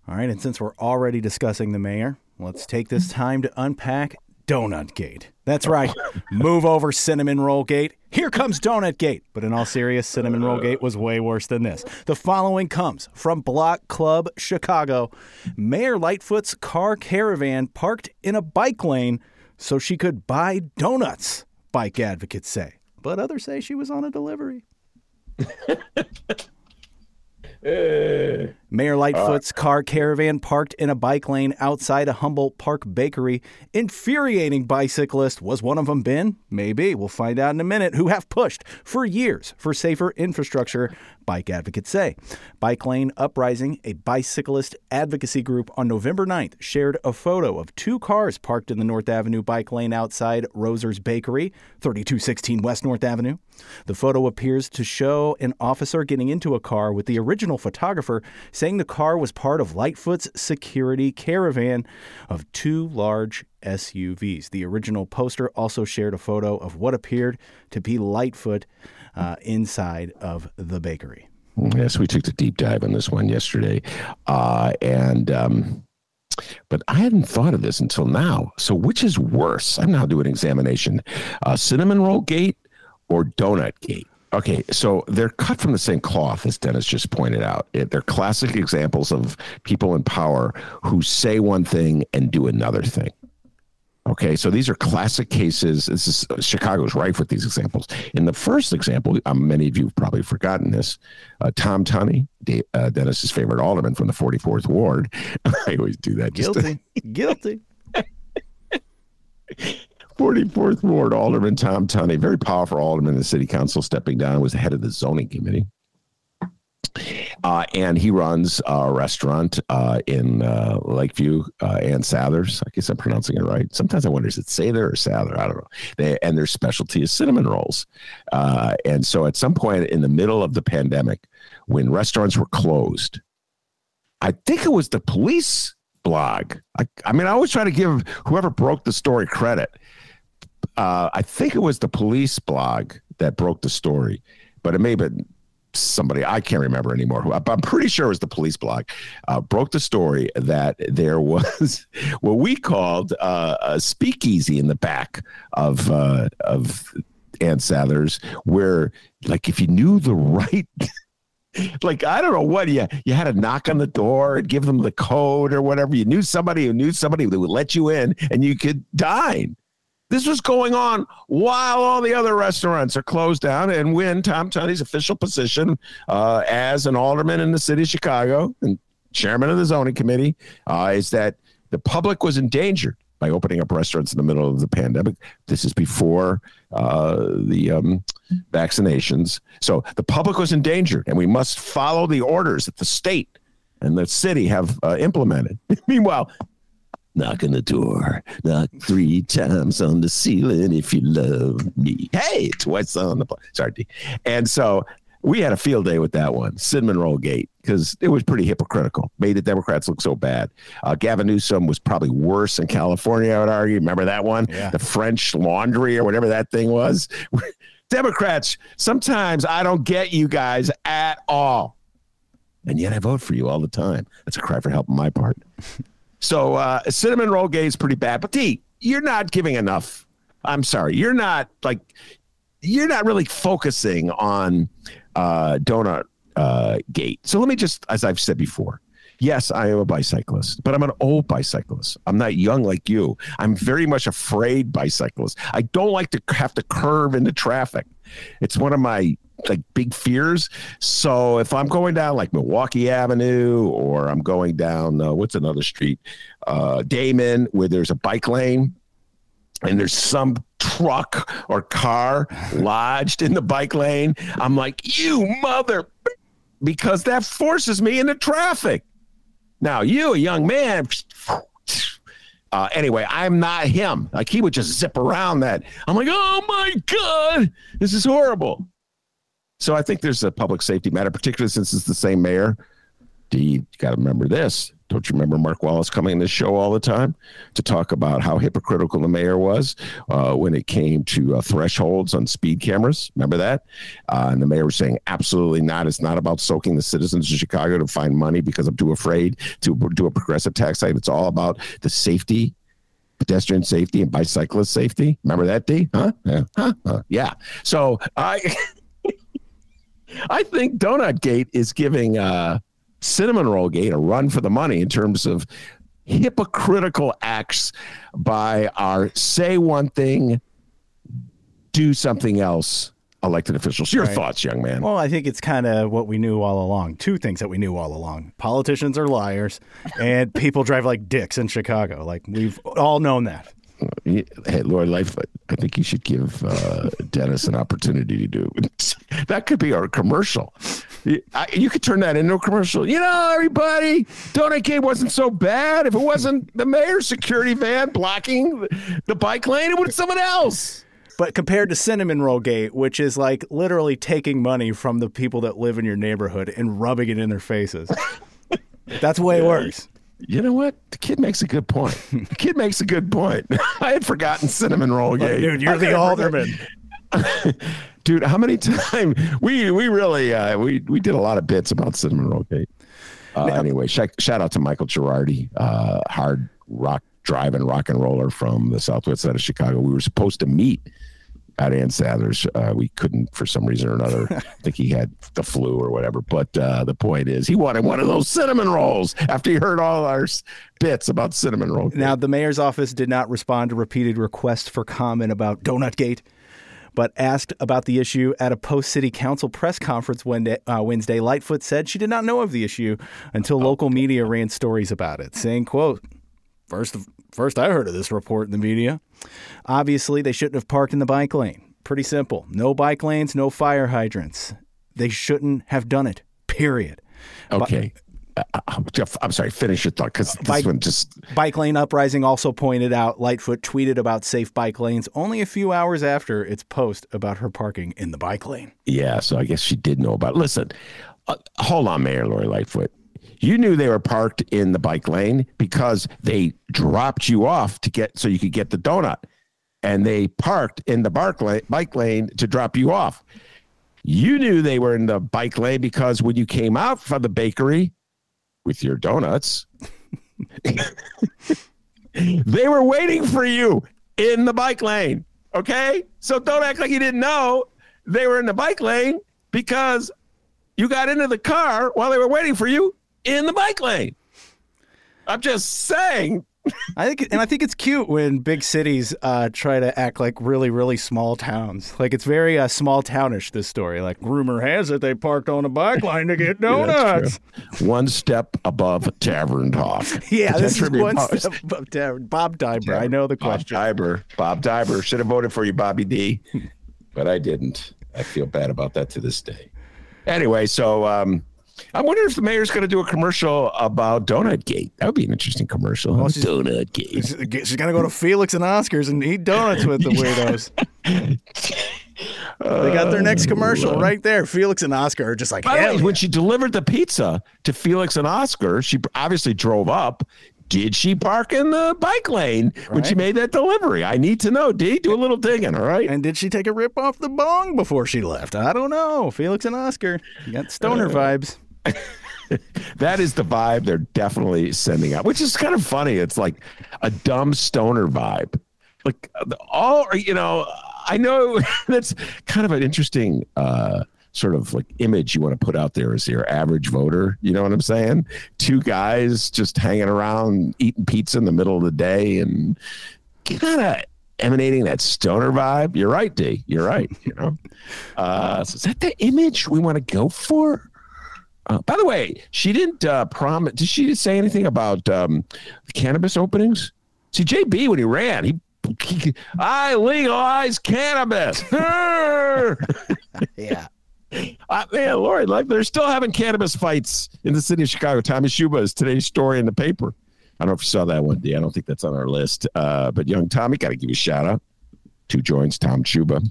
All right, and since we're already discussing the mayor, let's take this time to unpack Donut Gate. That's right. Move over, Cinnamon Roll Gate. Here comes Donut Gate. But in all seriousness, Cinnamon Roll Gate was way worse than this. The following comes from Block Club Chicago. Mayor Lightfoot's car caravan parked in a bike lane so she could buy donuts, bike advocates say. But others say she was on a delivery. uh, Mayor Lightfoot's uh, car caravan parked in a bike lane outside a Humboldt Park bakery. Infuriating bicyclists. Was one of them Ben? Maybe. We'll find out in a minute. Who have pushed for years for safer infrastructure, bike advocates say. Bike Lane Uprising, a bicyclist advocacy group, on November ninth shared a photo of two cars parked in the North Avenue bike lane outside Roser's Bakery, thirty-two sixteen West North Avenue. The photo appears to show an officer getting into a car, with the original photographer saying the car was part of Lightfoot's security caravan of two large S U Vs. The original poster also shared a photo of what appeared to be Lightfoot uh, inside of the bakery. Yes, we took the deep dive on this one yesterday. Uh, and um, but I hadn't thought of this until now. So which is worse? I'm now doing an examination. Uh, Cinnamon Roll Gate or Donut Gate? Okay, so they're cut from the same cloth, as Dennis just pointed out. They're classic examples of people in power who say one thing and do another thing. Okay, so these are classic cases. This is uh, Chicago's rife with these examples. In the first example, um, many of you have probably forgotten this. Uh, Tom Tunney, Dave, uh, Dennis's favorite alderman from the forty-fourth Ward. I always do that. Guilty. Just to... Guilty. forty-fourth Ward Alderman Tom Tunney, very powerful alderman in the city council, stepping down, was the head of the zoning committee. Uh, and he runs a restaurant uh, in uh, Lakeview, uh, Ann Sather's. I guess I'm pronouncing it right. Sometimes I wonder, is it Sather or Sather? I don't know. They, and their specialty is cinnamon rolls. Uh, and so at some point in the middle of the pandemic, when restaurants were closed, I think it was the police blog. I, I mean, I always try to give whoever broke the story credit. Uh, I think it was the police blog that broke the story, but it may have been somebody, I can't remember anymore, who I'm pretty sure it was the police blog, uh, broke the story that there was what we called uh, a speakeasy in the back of uh, of Ann Sather's, where, like, if you knew the right, like, I don't know what, you, you had to knock on the door and give them the code or whatever. You knew somebody who knew somebody that would let you in and you could dine. This was going on while all the other restaurants are closed down, and when Tom Tunney's official position uh, as an alderman in the city of Chicago and chairman of the zoning committee uh, is that the public was endangered by opening up restaurants in the middle of the pandemic. This is before uh, the um, vaccinations. So the public was endangered, and we must follow the orders that the state and the city have uh, implemented. Meanwhile, knock on the door, knock three times on the ceiling if you love me. Hey, twice on the block. Sorry, D. And so we had a field day with that one, Cinnamon Roll Gate, because it was pretty hypocritical. Made the Democrats look so bad. Uh, Gavin Newsom was probably worse in California, I would argue. Remember that one? Yeah. The French Laundry or whatever that thing was. Democrats, sometimes I don't get you guys at all. And yet I vote for you all the time. That's a cry for help on my part. So uh, Cinnamon Roll Gate is pretty bad, but D, you're not giving enough. I'm sorry. You're not like, you're not really focusing on uh, Donut uh, Gate. So let me just, as I've said before, yes, I am a bicyclist, but I'm an old bicyclist. I'm not young like you. I'm very much afraid bicyclist. I don't like to have to curve into traffic. It's one of my like big fears. So if I'm going down like Milwaukee Avenue, or I'm going down, uh, what's another street, uh, Damon, where there's a bike lane and there's some truck or car lodged in the bike lane, I'm like, you mother, because that forces me into traffic. Now you, a young man, uh, anyway, I'm not him. Like he would just zip around that. I'm like, oh my God, this is horrible. So I think there's a public safety matter, particularly since it's the same mayor. D, you got to remember this. Don't you remember Mark Wallace coming on this show all the time to talk about how hypocritical the mayor was uh, when it came to uh, thresholds on speed cameras? Remember that? Uh, and the mayor was saying, absolutely not. It's not about soaking the citizens of Chicago to find money because I'm too afraid to do a progressive tax hike. It's all about the safety, pedestrian safety and bicyclist safety. Remember that, D? Huh? Yeah. Huh? Huh. Yeah. So I... I think Donut Gate is giving uh, Cinnamon Roll Gate a run for the money in terms of hypocritical acts by our say one thing, do something else elected officials. Your right. Thoughts, young man? Well, I think it's kind of what we knew all along. Two things that we knew all along. Politicians are liars and people drive like dicks in Chicago. Like we've all known that. Hey, Lori Lightfoot, I think you should give uh, Dennis an opportunity to do it. That could be our commercial. You, I, you could turn that into a commercial. You know, everybody, Donut Gate wasn't so bad. If it wasn't the mayor's security van blocking the bike lane, it would have someone else. But compared to Cinnamon Roll Gate, which is like literally taking money from the people that live in your neighborhood and rubbing it in their faces, that's way yeah. worse. You know what? The kid makes a good point. The kid makes a good point. I had forgotten Cinnamon Roll Gate. Dude, you're the alderman. Dude, how many times? We we really, uh, we, we did a lot of bits about Cinnamon Roll Gate. Uh, now, anyway, sh- shout out to Michael Girardi, uh, hard rock, driving rock and roller from the southwest side of Chicago. We were supposed to meet at Ann Sather's. Uh, we couldn't, for some reason or another. I think he had the flu or whatever. But uh, the point is, he wanted one of those cinnamon rolls after he heard all our bits about cinnamon rolls. Now, the mayor's office did not respond to repeated requests for comment about Donutgate, but asked about the issue at a post-city council press conference Wednesday, uh, Wednesday. Lightfoot said she did not know of the issue until oh, local okay. media ran stories about it, saying, quote, First, first, I heard of this report in the media. Obviously, they shouldn't have parked in the bike lane. Pretty simple. No bike lanes, no fire hydrants. They shouldn't have done it, period. Okay. Bi- uh, I'm sorry, finish your thought, because this bike, one just... Bike Lane Uprising also pointed out Lightfoot tweeted about safe bike lanes only a few hours after its post about her parking in the bike lane. Yeah, so I guess she did know about it. Listen, uh, hold on, Mayor Lori Lightfoot. You knew they were parked in the bike lane because they dropped you off to get so you could get the donut, and they parked in the bark lane, bike lane to drop you off. You knew they were in the bike lane because when you came out from the bakery with your donuts, they were waiting for you in the bike lane. Okay, so don't act like you didn't know they were in the bike lane because you got into the car while they were waiting for you in the bike lane. I'm just saying. I think, and I think it's cute when big cities uh, try to act like really, really small towns. Like, it's very uh, small townish, this story. Like, rumor has it they parked on a bike line to get donuts. Yeah, one step above tavern talk. Yeah, but this is one post. step above tavern. Bob Diber, tavern. I know the Bob question. Diber. Bob Diber. Should have voted for you, Bobby D. But I didn't. I feel bad about that to this day. Anyway, so... Um, I wonder if the mayor's going to do a commercial about Donutgate. That would be an interesting commercial. Well, she's, Donutgate. She's going to go to Felix and Oscars and eat donuts with the weirdos. They got their next commercial right there. Felix and Oscar are just like, by the way, yeah. When she delivered the pizza to Felix and Oscar, she obviously drove up. Did she park in the bike lane right. when she made that delivery? I need to know. D, do a little digging, all right? And did she take a rip off the bong before she left? I don't know. Felix and Oscar. You got stoner uh, vibes. That is the vibe they're definitely sending out, which is kind of funny. It's like a dumb stoner vibe. Like, all, you know, I know that's kind of an interesting uh, sort of like image you want to put out there as your average voter. You know what I'm saying? Two guys just hanging around, eating pizza in the middle of the day and kind of emanating that stoner vibe. You're right, D. You're right. You know, uh, so is that the image we want to go for? Uh, by the way, she didn't uh, promise. Did she say anything about um, cannabis openings? See, J B, when he ran, he, he I legalize cannabis. Yeah, uh, man, Lori, like they're still having cannabis fights in the city of Chicago. Tommy Shuba is today's story in the paper. I don't know if you saw that one, D. I don't think that's on our list. Uh, but young Tommy, got to give you a shout out. Two joins, Tom Shuba.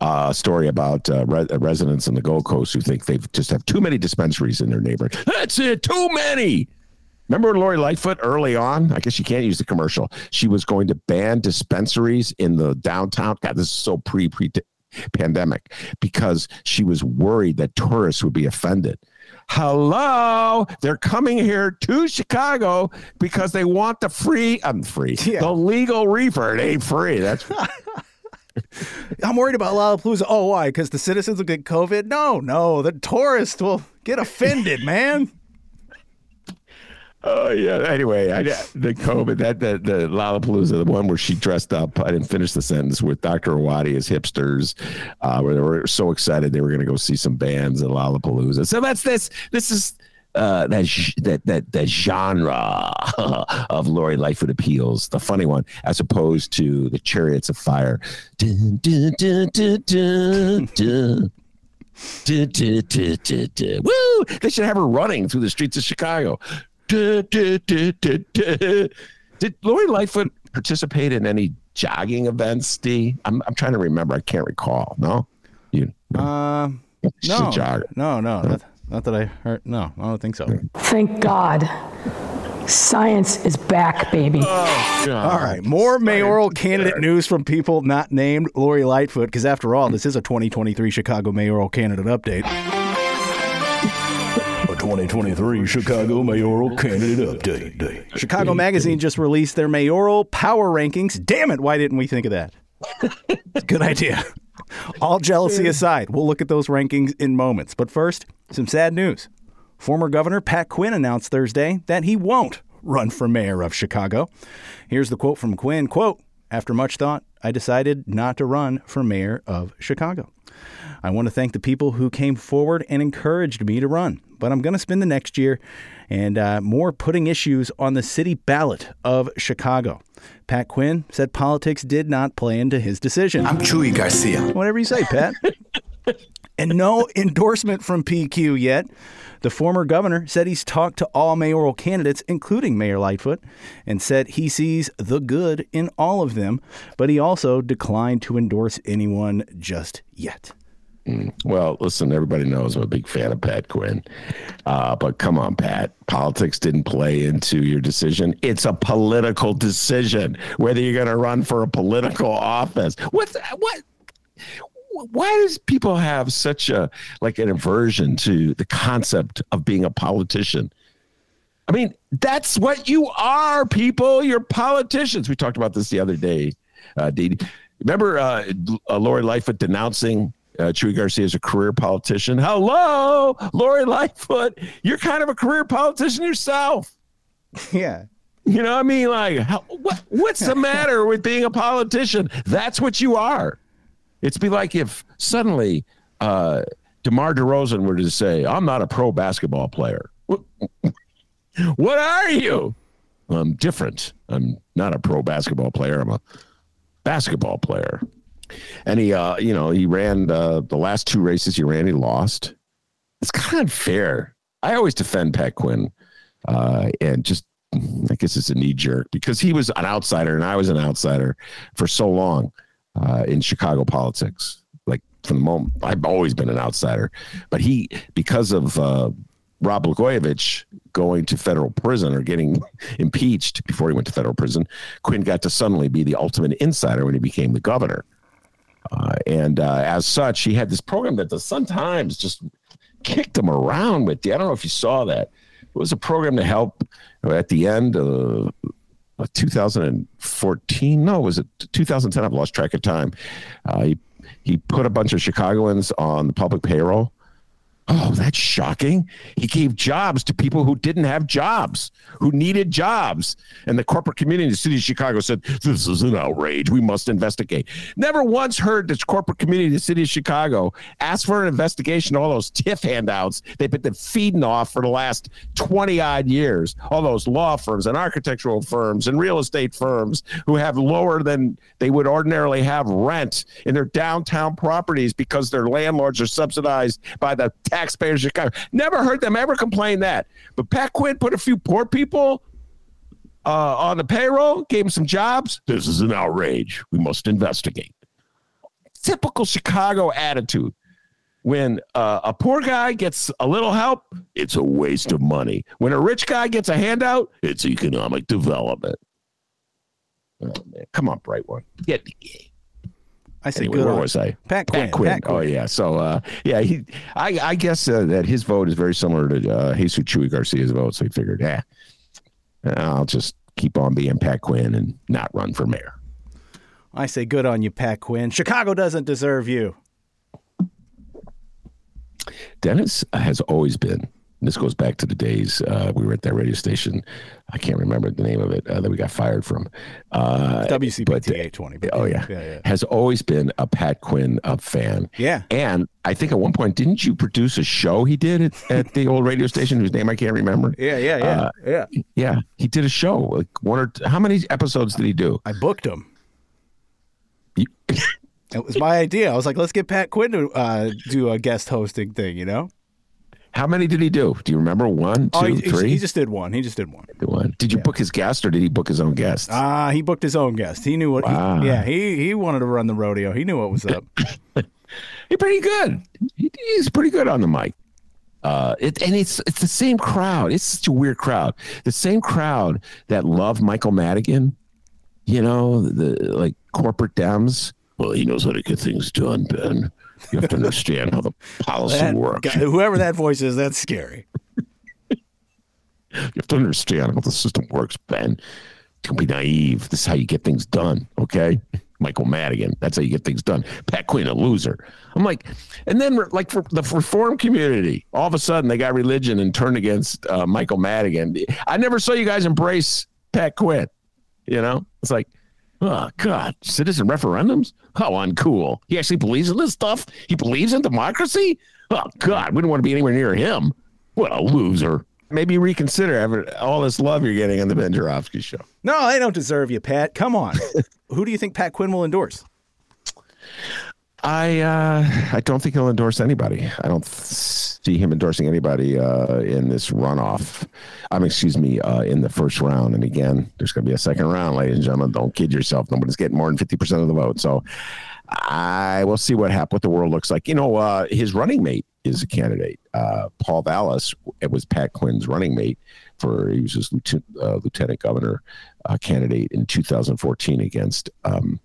Uh, story about uh, re- residents on the Gold Coast who think they just have too many dispensaries in their neighborhood. That's it, too many. Remember Lori Lightfoot early on? I guess you can't use the commercial. She was going to ban dispensaries in the downtown. God, this is so pre pre pandemic because she was worried that tourists would be offended. Hello, they're coming here to Chicago because they want the free. I'm free. Yeah. The legal reefer. It ain't free. That's. I'm worried about Lollapalooza. Oh, why? Because the citizens will get COVID? No, no. The tourists will get offended, man. Oh, yeah. Anyway, I, the COVID, that the, the Lollapalooza, the one where she dressed up, I didn't finish the sentence, with Doctor Awadi as hipsters, uh, where they were so excited they were going to go see some bands at Lollapalooza. So that's this. This is... Uh, that, that that that genre of Lori Lightfoot appeals, the funny one, as opposed to the Chariots of Fire. Dun, dun, dun, dun, dun, dun. Dun, dun, dun, dun, dun. Woo! They should have her running through the streets of Chicago. Dun, dun, dun, dun, dun. Did Lori Lightfoot participate in any jogging events, D? I'm I'm trying to remember. I can't recall. No, you. No. Uh, no, no, no, no. Not that I heard. No, I don't think so. Thank God. Science is back, baby. Oh, God. All right. More mayoral candidate news from people not named Lori Lightfoot, because after all, this is a twenty twenty-three Chicago mayoral candidate update. A twenty twenty-three Chicago mayoral candidate update. Chicago Magazine just released their mayoral power rankings. Damn it. Why didn't we think of that? Good idea. All jealousy aside, we'll look at those rankings in moments. But first, some sad news. Former Governor Pat Quinn announced Thursday that he won't run for mayor of Chicago. Here's the quote from Quinn, quote, "After much thought, I decided not to run for mayor of Chicago. I want to thank the people who came forward and encouraged me to run, but I'm going to spend the next year and uh, more putting issues on the city ballot of Chicago." Pat Quinn said politics did not play into his decision. I'm Chuy Garcia. Whatever you say, Pat. And no endorsement from P Q yet. The former governor said he's talked to all mayoral candidates, including Mayor Lightfoot, and said he sees the good in all of them. But he also declined to endorse anyone just yet. Well, listen, everybody knows I'm a big fan of Pat Quinn. Uh, but come on, Pat. Politics didn't play into your decision. It's a political decision, whether you're going to run for a political office. What's what? Why does people have such a like an aversion to the concept of being a politician? I mean, that's what you are, people. You're politicians. We talked about this the other day, uh, Dee. Remember uh, Lori Lightfoot denouncing uh, Chuy Garcia as a career politician? Hello, Lori Lightfoot. You're kind of a career politician yourself. Yeah. You know what I mean? Like, how, what what's the matter with being a politician? That's what you are. It'd be like if suddenly uh, DeMar DeRozan were to say, "I'm not a pro basketball player." What, what are you? I'm different. I'm not a pro basketball player. I'm a basketball player. And he, uh, you know, he ran uh, the last two races he ran. He lost. It's kind of unfair. I always defend Pat Quinn, uh, and just I guess it's a knee jerk because he was an outsider and I was an outsider for so long. Uh, in Chicago politics, like from the moment I've always been an outsider, but he, because of uh, Rob Blagojevich going to federal prison or getting impeached before he went to federal prison, Quinn got to suddenly be the ultimate insider when he became the governor. Uh, and uh, as such, he had this program that the Sun-Times just kicked him around with. I don't know if you saw that. It was a program to help at the end of two thousand fourteen No, was it two thousand ten I've lost track of time. Uh, he he put a bunch of Chicagoans on the public payroll. Oh, that's shocking. He gave jobs to people who didn't have jobs, who needed jobs. And the corporate community in the city of Chicago said, "This is an outrage. We must investigate." Never once heard this corporate community in the city of Chicago ask for an investigation of all those T I F handouts they've been feeding off for the last twenty odd years. All those law firms and architectural firms and real estate firms who have lower than they would ordinarily have rent in their downtown properties because their landlords are subsidized by the tax. Taxpayers of Chicago. Never heard them ever complain that. But Pat Quinn put a few poor people uh, on the payroll, gave them some jobs. This is an outrage. We must investigate. Typical Chicago attitude. When uh, a poor guy gets a little help, it's a waste of money. When a rich guy gets a handout, it's economic development. Oh, man. Come on, bright one. Get the game. I said, anyway, where was I? Pat, Pat, Quinn. Pat Quinn. Oh, yeah. So, uh, yeah, he. I, I guess uh, that his vote is very similar to uh, Jesus Chuy Garcia's vote. So he figured, eh, I'll just keep on being Pat Quinn and not run for mayor. I say good on you, Pat Quinn. Chicago doesn't deserve you. Dennis has always been. This goes back to the days uh, we were at that radio station. I can't remember the name of it uh, that we got fired from. Uh, W C B T eight twenty. But, oh, yeah. Yeah, yeah. Has always been a Pat Quinn uh, fan. Yeah. And I think at one point, didn't you produce a show he did at, at the old radio station whose name I can't remember? Yeah, yeah, yeah. Uh, yeah. Yeah. He did a show. Like one or two, how many episodes did he do? I booked him. You- It was my idea. I was like, let's get Pat Quinn to uh, do a guest hosting thing, you know? How many did he do? Do you remember? One, two, oh, he, three? He just did one. He just did one. Did, one. did you yeah. book his guest or did he book his own guest? Ah, uh, he booked his own guest. He knew what. Wow. He, yeah, he he wanted to run the rodeo. He knew what was up. He's pretty good. He, he's pretty good on the mic. Uh, it, and it's it's the same crowd. It's such a weird crowd. The same crowd that loved Michael Madigan, you know, the, the like corporate Dems. Well, he knows how to get things done, Ben. You have to understand how the policy that works. Guy, whoever that voice is, that's scary. You have to understand how the system works, Ben. Don't be naive. This is how you get things done, okay? Michael Madigan. That's how you get things done. Pat Quinn, a loser. I'm like, and then like for the reform community, all of a sudden they got religion and turned against uh, Michael Madigan. I never saw you guys embrace Pat Quinn. You know, it's like, oh God, citizen referendums? How uncool. He actually believes in this stuff? He believes in democracy? Oh God, we don't want to be anywhere near him. What a loser. Maybe reconsider all this love you're getting on the Ben Jarofsky Show. No, they don't deserve you, Pat. Come on. Who do you think Pat Quinn will endorse? I uh, I don't think he'll endorse anybody. I don't see him endorsing anybody uh, in this runoff. I mean, excuse me, uh, in the first round. And again, there's going to be a second round, ladies and gentlemen. Don't kid yourself. Nobody's getting more than fifty percent of the vote. So I will see what happens, what the world looks like. You know, uh, his running mate is a candidate. Uh, Paul Vallas, it was Pat Quinn's running mate for, he was his lieutenant, uh, lieutenant governor uh, candidate in two thousand fourteen against um,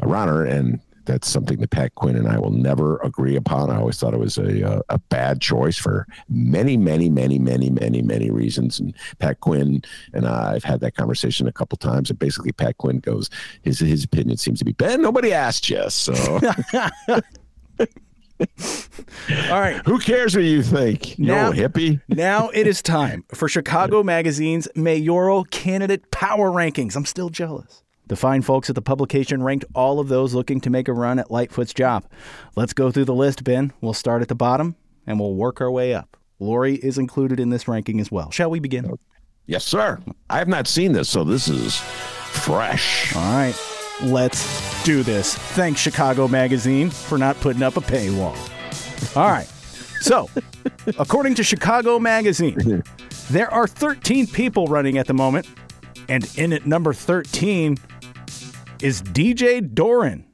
Rauner, and that's something that Pat Quinn and I will never agree upon. I always thought it was a, a, a bad choice for many, many, many, many, many, many reasons. And Pat Quinn and I have had that conversation a couple times. And basically, Pat Quinn goes, his his opinion seems to be, Ben, nobody asked you. So. All right. Who cares what you think? You now, hippie. Now it is time for Chicago Magazine's mayoral candidate power rankings. I'm still jealous. The fine folks at the publication ranked all of those looking to make a run at Lightfoot's job. Let's go through the list, Ben. We'll start at the bottom, and we'll work our way up. Lori is included in this ranking as well. Shall we begin? Yes, sir. I have not seen this, so this is fresh. All right. Let's do this. Thanks, Chicago Magazine, for not putting up a paywall. All right. So, according to Chicago Magazine, there are thirteen people running at the moment, and in at number thirteen... is D J Doran.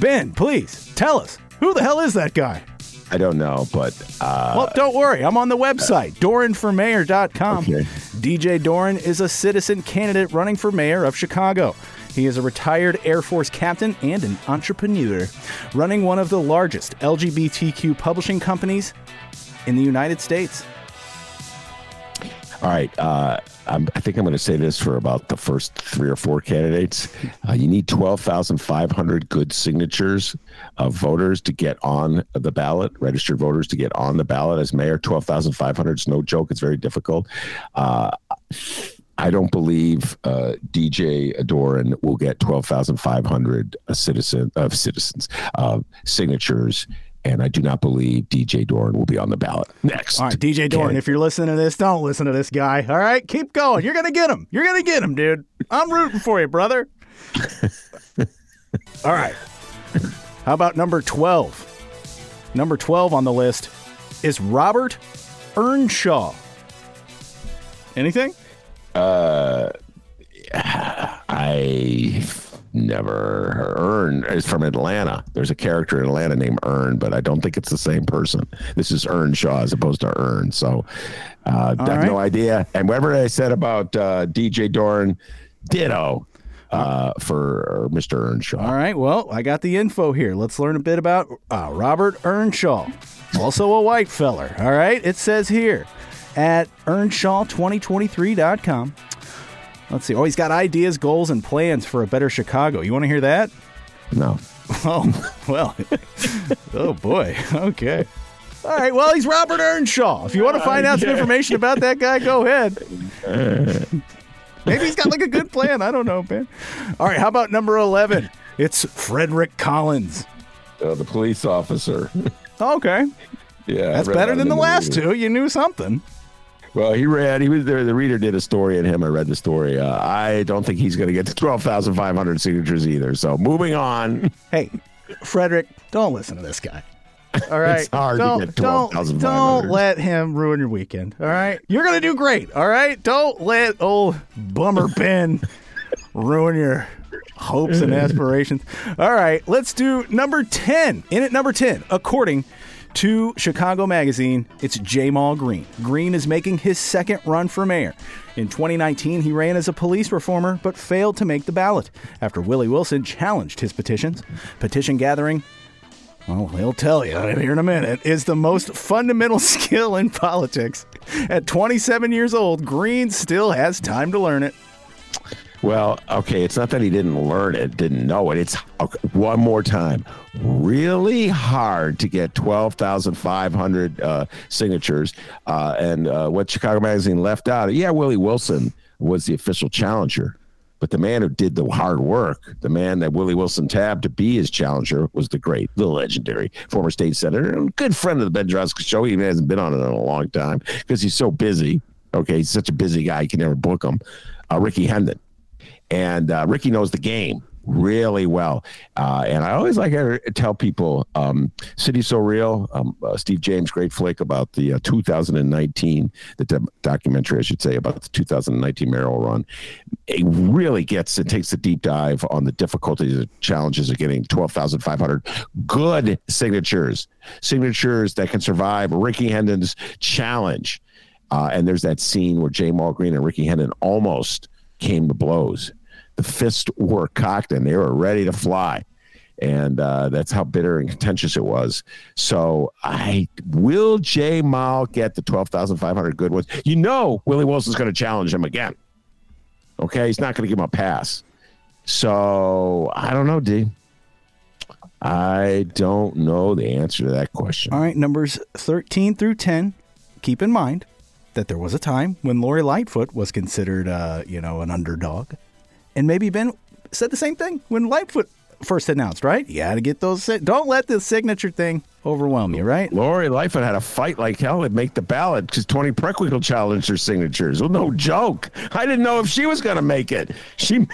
Ben, please tell us, who the hell is that guy? I don't know, but... Uh, well, don't worry. I'm on the website, doran for mayor dot com. Okay. D J Doran is a citizen candidate running for mayor of Chicago. He is a retired Air Force captain and an entrepreneur, running one of the largest L G B T Q publishing companies in the United States. All right, uh, I'm, I think I'm going to say this for about the first three or four candidates. Uh, you need twelve thousand five hundred good signatures of voters to get on the ballot, registered voters to get on the ballot as mayor. twelve thousand five hundred is no joke. It's very difficult. Uh, I don't believe uh, D J Doran will get twelve thousand five hundred citizen, uh, citizens uh, signatures. And I do not believe D J Doran will be on the ballot. Next. All right, D J Doran, Ken. If you're listening to this, don't listen to this guy. All right, keep going. You're going to get him. You're going to get him, dude. I'm rooting for you, brother. All right. How about number twelve? Number twelve on the list is Robert Earnshaw. Anything? Uh, I... Never. Earn is from Atlanta. There's a character in Atlanta named Earn, but I don't think it's the same person. This is Earnshaw as opposed to Earn. So uh, I have right. no idea. And whatever I said about uh, D J Doran, ditto uh, for Mister Earnshaw. All right. Well, I got the info here. Let's learn a bit about uh, Robert Earnshaw, also a white feller. All right. It says here at earnshaw twenty twenty-three dot com. Let's see. Oh, he's got ideas, goals, and plans for a better Chicago. You want to hear that? No. Oh, well. Oh, boy. Okay. All right. Well, he's Robert Earnshaw. If you want to find out some information about that guy, go ahead. Maybe he's got, like, a good plan. I don't know, man. All right. How about number eleven? It's Frederick Collins. Uh, the police officer. Okay. Yeah. That's better than the last two. You knew something. Well, he read, he was there. The Reader did a story on him. I read the story. Uh, I don't think he's going to get to twelve thousand five hundred signatures either. So moving on. Hey, Frederick, don't listen to this guy. All right. It's hard don't, to get twelve thousand five hundred. Don't, don't let him ruin your weekend. All right. You're going to do great. All right. Don't let old bummer Ben ruin your hopes and aspirations. All right. Let's do number ten. In at number ten, according to Chicago Magazine, it's Jamal Green. Green is making his second run for mayor. In twenty nineteen, he ran as a police reformer but failed to make the ballot after Willie Wilson challenged his petitions. Petition gathering, well, he'll tell you here in a minute, is the most fundamental skill in politics. At twenty-seven years old, Green still has time to learn it. Well, okay, it's not that he didn't learn it, didn't know it. It's, okay, one more time, really hard to get twelve thousand five hundred uh, signatures. Uh, and uh, what Chicago Magazine left out, yeah, Willie Wilson was the official challenger. But the man who did the hard work, the man that Willie Wilson tabbed to be his challenger, was the great, the legendary former state senator and good friend of the Ben Jarosky Show. He hasn't been on it in a long time because he's so busy. Okay, he's such a busy guy, you can never book him. Uh, Ricky Hendon. And uh, Ricky knows the game really well. Uh, and I always like to tell people, um, City's So Real, um, uh, Steve James, great flick about the uh, two thousand nineteen, the de- documentary, I should say, about the two thousand nineteen mayoral run. It really gets, it takes a deep dive on the difficulties and challenges of getting twelve thousand five hundred good signatures, signatures that can survive Ricky Hendon's challenge. Uh, and there's that scene where Jay Mulgreen and Ricky Hendon almost came to blows. The fists were cocked and they were ready to fly. And uh, that's how bitter and contentious it was. So I will J. Mal get the twelve thousand five hundred good ones? You know Willie Wilson's going to challenge him again. Okay, he's not going to give him a pass. So I don't know, D. I don't know the answer to that question. All right, numbers thirteen through ten. Keep in mind that there was a time when Lori Lightfoot was considered, uh, you know, an underdog. And maybe Ben said the same thing when Lightfoot first announced, right? You got to get those. Don't let this signature thing overwhelm you, right? Lori Lightfoot had a fight like hell to make the ballot because Tony Preckwinkle challenged her signatures. Well, no joke. I didn't know if she was going to make it. She...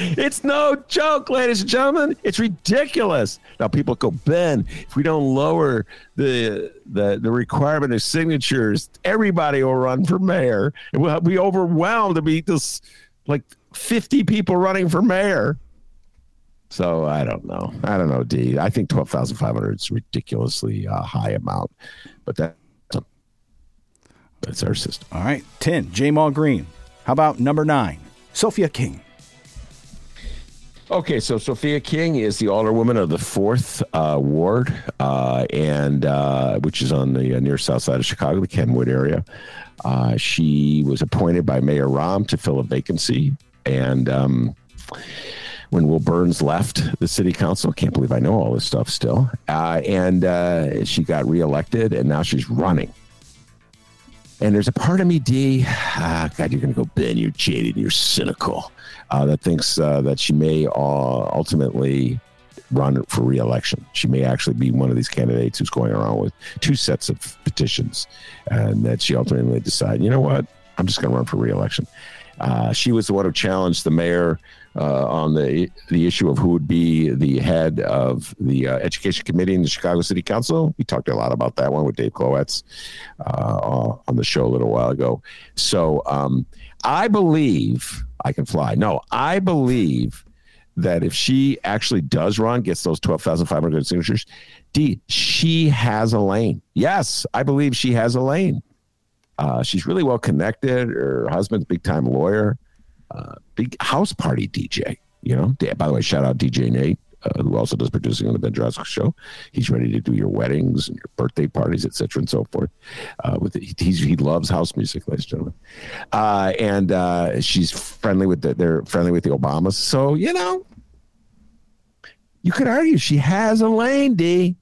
It's no joke, ladies and gentlemen. It's ridiculous. Now people go, Ben, if we don't lower the the, the requirement of signatures, everybody will run for mayor. And we'll be overwhelmed to be this like fifty people running for mayor. So I don't know. I don't know, D. I think twelve thousand five hundred is a ridiculously uh, high amount, but that, that's our system. All right, ten, J. Mulgreen. How about number nine, Sophia King? Okay, so Sophia King is the alderwoman of the fourth uh, ward, uh, and uh, which is on the uh, near south side of Chicago, the Kenwood area. Uh, she was appointed by Mayor Rahm to fill a vacancy, and um, when Will Burns left the city council, I can't believe I know all this stuff still, uh, and uh, she got reelected, and now she's running. And there's a part of me, D, ah, God, you're going to go, Ben, you're jaded, you're cynical, uh, that thinks uh, that she may uh, ultimately run for re-election. She may actually be one of these candidates who's going around with two sets of petitions, and that she ultimately decide, you know what, I'm just going to run for re-election. Uh, she was the one who challenged the mayor uh, on the the issue of who would be the head of the uh, Education Committee in the Chicago City Council. We talked a lot about that one with Dave Kloetz uh, on the show a little while ago. So um, I believe I can fly. No, I believe that if she actually does run, gets those twelve thousand five hundred signatures, D, she has a lane. Yes, I believe she has a lane. Uh, she's really well connected. Her husband's big time lawyer, uh, big house party D J. You know, by the way, shout out D J Nate, uh, who also does producing on the Ben Jarosky Show. He's ready to do your weddings and your birthday parties, et cetera, and so forth. Uh, with the, he's, he loves house music, ladies and gentlemen. Uh, and uh, she's friendly with the, they're friendly with the Obamas. So you know, you could argue she has a lane, D.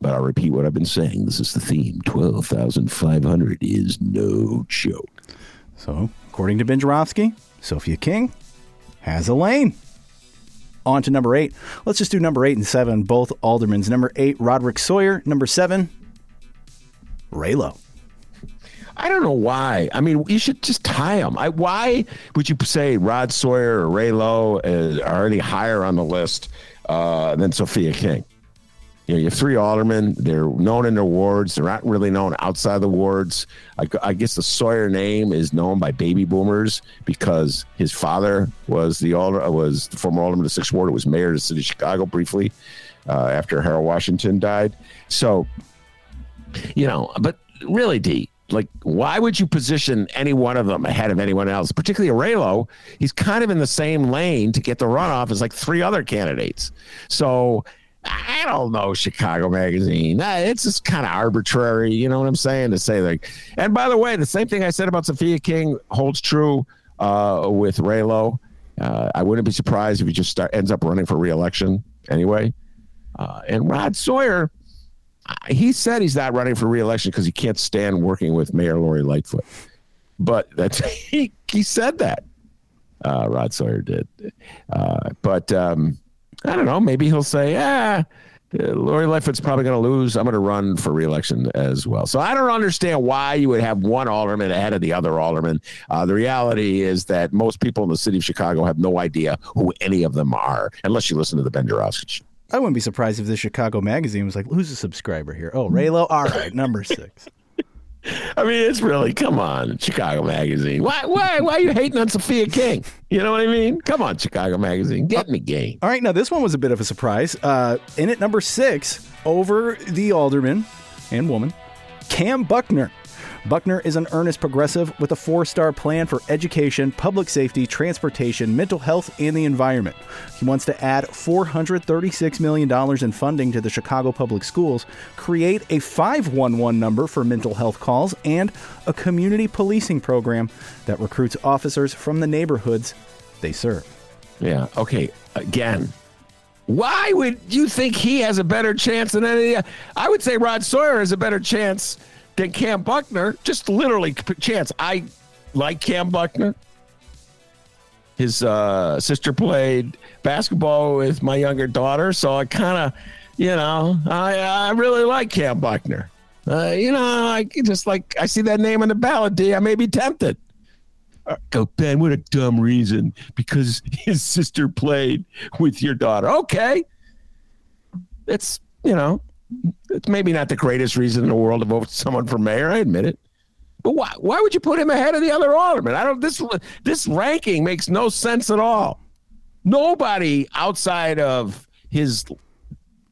But I'll repeat what I've been saying. This is the theme. twelve thousand five hundred is no joke. So, according to Ben Jarofsky, Sophia King has a lane. On to number eight. Let's just do number eight and seven, both aldermen's. Number eight, Roderick Sawyer. Number seven, Ray Lowe. I don't know why. I mean, you should just tie them. I, why would you say Rod Sawyer or Ray Lowe is already higher on the list uh, than Sophia King? You know, you have three aldermen. They're known in their wards. They're not really known outside the wards. I, I guess the Sawyer name is known by baby boomers because his father was the alder, was the former alderman of the sixth ward. It was mayor of the city of Chicago briefly uh, after Harold Washington died. So, you know, but really, D, like, why would you position any one of them ahead of anyone else, particularly Ray Lowe? He's kind of in the same lane to get the runoff as like three other candidates. So, I don't know, Chicago Magazine. It's just kind of arbitrary, you know what I'm saying, to say like. And by the way, the same thing I said about Sophia King holds true uh, with Ray Lowe. Uh, I wouldn't be surprised if he just start, ends up running for re-election anyway. Uh, and Rod Sawyer, he said he's not running for re-election because he can't stand working with Mayor Lori Lightfoot. But that's, he, he said that. Uh, Rod Sawyer did. Uh, but um, I don't know. Maybe he'll say, ah, Lori Lightfoot's probably going to lose. I'm going to run for re-election as well. So I don't understand why you would have one alderman ahead of the other alderman. Uh, the reality is that most people in the city of Chicago have no idea who any of them are, unless you listen to the Ben Jarofsky show. I wouldn't be surprised if the Chicago Magazine was like, who's a subscriber here? Oh, Raylo? All right, number six. I mean, it's really, come on, Chicago Magazine. Why why, why are you hating on Sophia King? You know what I mean? Come on, Chicago Magazine. Get in the game. All right, now this one was a bit of a surprise. Uh, in at number six, over the alderman and woman, Cam Buckner. Buckner is an earnest progressive with a four-star plan for education, public safety, transportation, mental health, and the environment. He wants to add four hundred thirty-six million dollars in funding to the Chicago public schools, create a five one one number for mental health calls, and a community policing program that recruits officers from the neighborhoods they serve. Yeah, okay, again. Why would you think he has a better chance than any? I would say Rod Sawyer has a better chance than Cam Buckner, just literally chance. I like Cam Buckner. His uh, sister played basketball with my younger daughter, so I kind of, you know, I I really like Cam Buckner. Uh, you know, I just like, I see that name in the ballot, D, I may be tempted. Oh, Ben, what a dumb reason, because his sister played with your daughter. Okay. It's, you know, it's maybe not the greatest reason in the world to vote someone for mayor. I admit it. But why why would you put him ahead of the other alderman? I don't, this, this ranking makes no sense at all. Nobody outside of his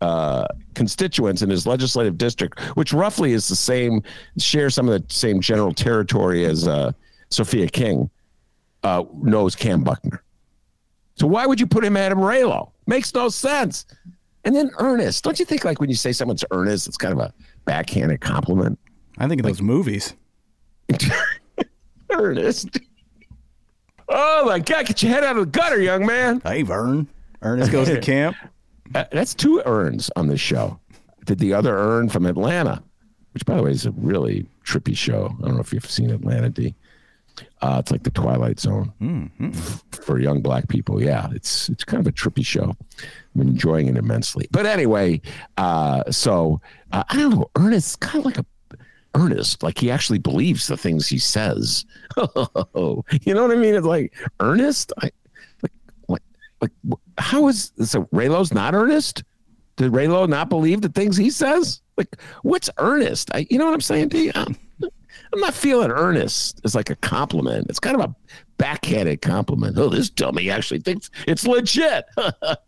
uh, constituents in his legislative district, which roughly is the same, share some of the same general territory as uh, Sophia King, uh, knows Cam Buckner. So why would you put him ahead of Raylo? Makes no sense. And then earnest. Don't you think, like, when you say someone's earnest, it's kind of a backhanded compliment? I think of like, those movies. Earnest. Oh, my God. Get your head out of the gutter, young man. I've earned. Ernest goes to camp. Uh, that's two Earns on this show. Did the other Earn from Atlanta, which, by the way, is a really trippy show. I don't know if you've seen Atlanta, D. Uh, it's like the Twilight Zone mm-hmm. for young black people. Yeah, it's it's kind of a trippy show. I'm enjoying it immensely. But anyway, uh, so uh, I don't know. Ernest, kind of like a Ernest, like he actually believes the things he says. You know what I mean? It's like Ernest. I, like, like, like, how is so? Raylo's not Ernest. Did Raylo not believe the things he says? Like, what's Ernest? I, you know what I'm saying to you? I'm, I'm not feeling earnest. It's like a compliment. It's kind of a backhanded compliment. Oh, this dummy actually thinks it's legit. All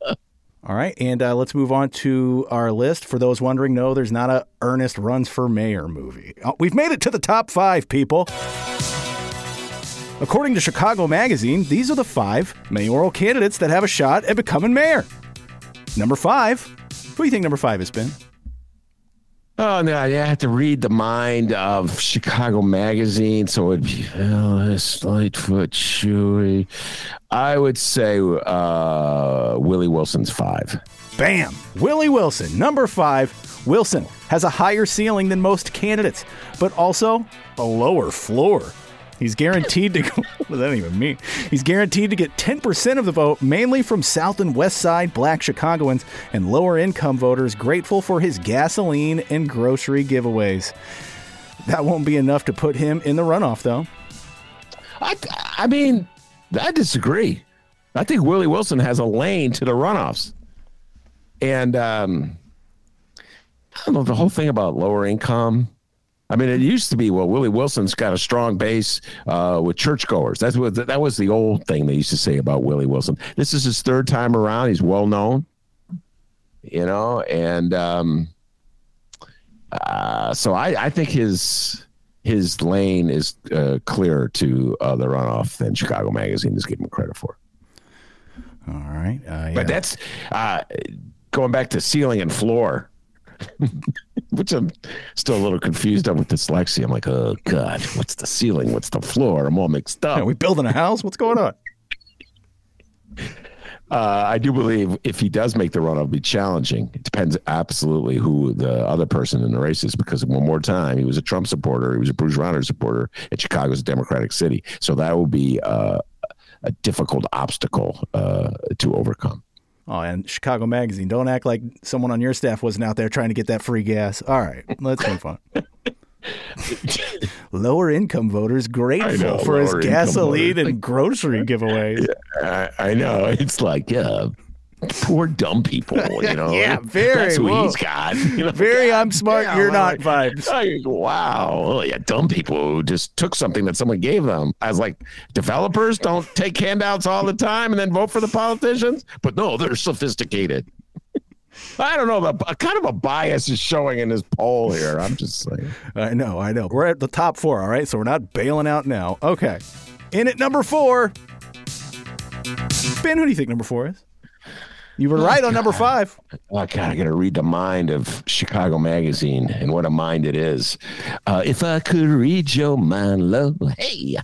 right. And uh, let's move on to our list. For those wondering, no, there's not a Ernest Runs for Mayor movie. Oh, we've made it to the top five, people. According to Chicago Magazine, these are the five mayoral candidates that have a shot at becoming mayor. Number five. Who do you think number five has been? Oh, no, I have to read the mind of Chicago Magazine, so it would be Vallas, Lightfoot, Chewy. I would say uh, Willie Wilson's five. Bam! Willie Wilson, number five. Wilson has a higher ceiling than most candidates, but also a lower floor. He's guaranteed to go, what does that even mean? He's guaranteed to get ten percent of the vote, mainly from South and West Side black Chicagoans and lower income voters grateful for his gasoline and grocery giveaways. That won't be enough to put him in the runoff, though. I, I mean, I disagree. I think Willie Wilson has a lane to the runoffs. And um, I don't know, the whole thing about lower income. I mean, it used to be, well, Willie Wilson's got a strong base uh, with churchgoers. That's what, that was the old thing they used to say about Willie Wilson. This is his third time around. He's well known, you know, and um, uh, so I, I think his his lane is uh, clearer to uh, the runoff than Chicago Magazine is giving him credit for. All right, uh, yeah. But that's uh, going back to ceiling and floor. Which I'm still a little confused on with dyslexia. I'm like, oh, God, what's the ceiling? What's the floor? I'm all mixed up. Are we building a house? What's going on? Uh, I do believe if he does make the run, it'll be challenging. It depends absolutely who the other person in the race is, because one more time, he was a Trump supporter. He was a Bruce Rauner supporter, and Chicago's a Democratic city. So that will be uh, a difficult obstacle uh, to overcome. Oh, and Chicago Magazine, don't act like someone on your staff wasn't out there trying to get that free gas. All right, let's move on. Lower income voters grateful know, for his gasoline voters. And grocery giveaways. Yeah, I, I know. It's like, yeah, poor dumb people, you know. Yeah, very. That's what whoa. He's got. You know, very God, I'm smart, yeah, you're like, not vibes. Like, wow. Oh, yeah, dumb people who just took something that someone gave them. I was like, developers don't take handouts all the time and then vote for the politicians? But no, they're sophisticated. I don't know. The, kind of a bias is showing in this poll here. I'm just saying. I know. I know. We're at the top four. All right. So we're not bailing out now. OK. In at number four. Ben, who do you think number four is? You were oh, right on God. Number five. Oh, God. I got to read the mind of Chicago Magazine and what a mind it is. Uh, if I could read your mind, love. Hey,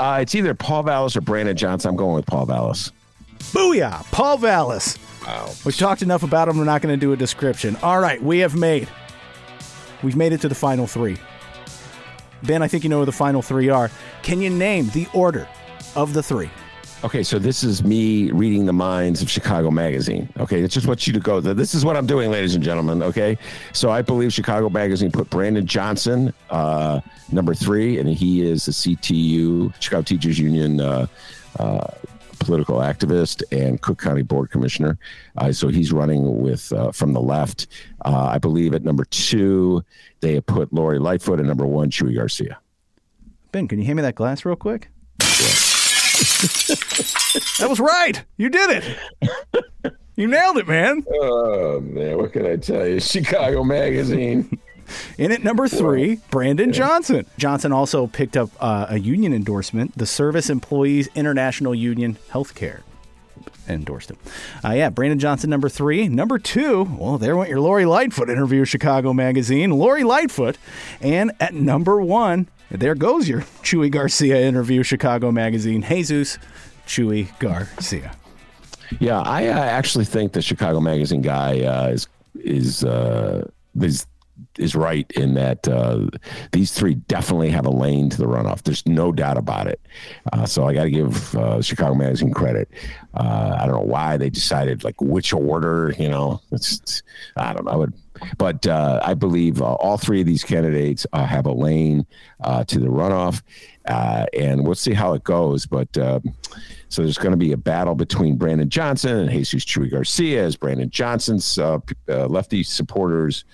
uh, it's either Paul Vallas or Brandon Johnson. I'm going with Paul Vallas. Booyah. Paul Vallas. Wow. We've talked enough about him. We're not going to do a description. All right, we have made. We've made it to the final three. Ben, I think you know where the final three are. Can you name the order of the three? Okay, so this is me reading the minds of Chicago Magazine. Okay, it's just what you to go. This is what I'm doing, ladies and gentlemen. Okay, so I believe Chicago Magazine put Brandon Johnson uh, number three, and he is the C T U, Chicago Teachers Union. Uh, uh, political activist and Cook County Board Commissioner. Uh, so he's running with uh, from the left. Uh, I believe at number two, they have put Lori Lightfoot, and number one, Jesús García. Ben, can you hand me that glass real quick? Yeah. That was right. You did it. You nailed it, man. Oh, man. What can I tell you? Chicago Magazine. In at number three, Brandon Johnson. Johnson also picked up uh, a union endorsement, the Service Employees International Union Healthcare endorsed him. Uh, yeah, Brandon Johnson, number three. Number two, well, there went your Lori Lightfoot interview, Chicago Magazine. Lori Lightfoot. And at number one, there goes your Jesús García interview, Chicago Magazine. Jesús Jesús García. Yeah, I, I actually think the Chicago Magazine guy uh, is is uh, is. is right in that uh, these three definitely have a lane to the runoff. There's no doubt about it. Uh, so I got to give uh, Chicago Magazine credit. Uh, I don't know why they decided like which order, you know, it's, it's, I don't know. I would, but uh, I believe uh, all three of these candidates uh, have a lane uh, to the runoff uh, and we'll see how it goes. But uh, so there's going to be a battle between Brandon Johnson and Jesús Jesús García as Brandon Johnson's uh, uh, lefty supporters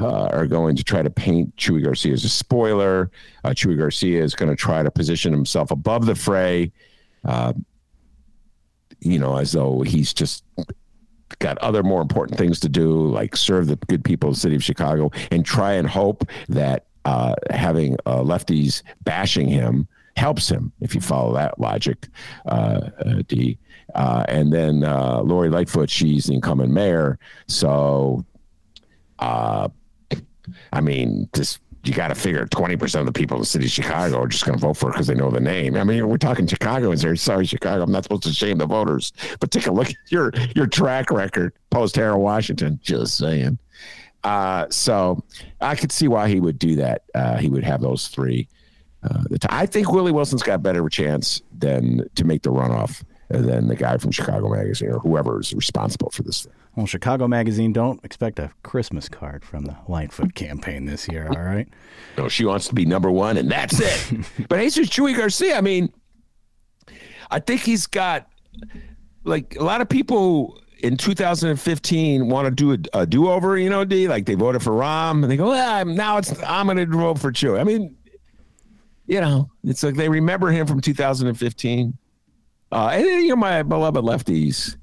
Uh, are going to try to paint Jesús García as a spoiler. Uh, Jesús García is going to try to position himself above the fray, uh, you know, as though he's just got other more important things to do, like serve the good people of the city of Chicago, and try and hope that uh, having uh, lefties bashing him helps him, if you follow that logic, uh, uh, D. Uh, and then uh, Lori Lightfoot, she's the incoming mayor, so... Uh, I mean, just you got to figure twenty percent of the people in the city of Chicago are just going to vote for it because they know the name. I mean, we're talking Chicagoans here. Sorry, Chicago. I'm not supposed to shame the voters, but take a look at your your track record post Harold Washington. Just saying. Uh, so I could see why he would do that. Uh, he would have those three. Uh, the t- I think Willie Wilson's got a better chance than to make the runoff than the guy from Chicago Magazine or whoever is responsible for this thing. Well, Chicago Magazine, don't expect a Christmas card from the Lightfoot campaign this year, all right? No, she wants to be number one, and that's it. But Jesús Jesús García, I mean, I think he's got, like, a lot of people in two thousand fifteen want to do a, a do-over, you know, D? Like, they voted for Rahm, and they go, well, now it's I'm going to vote for Jesús. I mean, you know, it's like they remember him from two thousand fifteen. Uh, and, you know, my beloved lefties.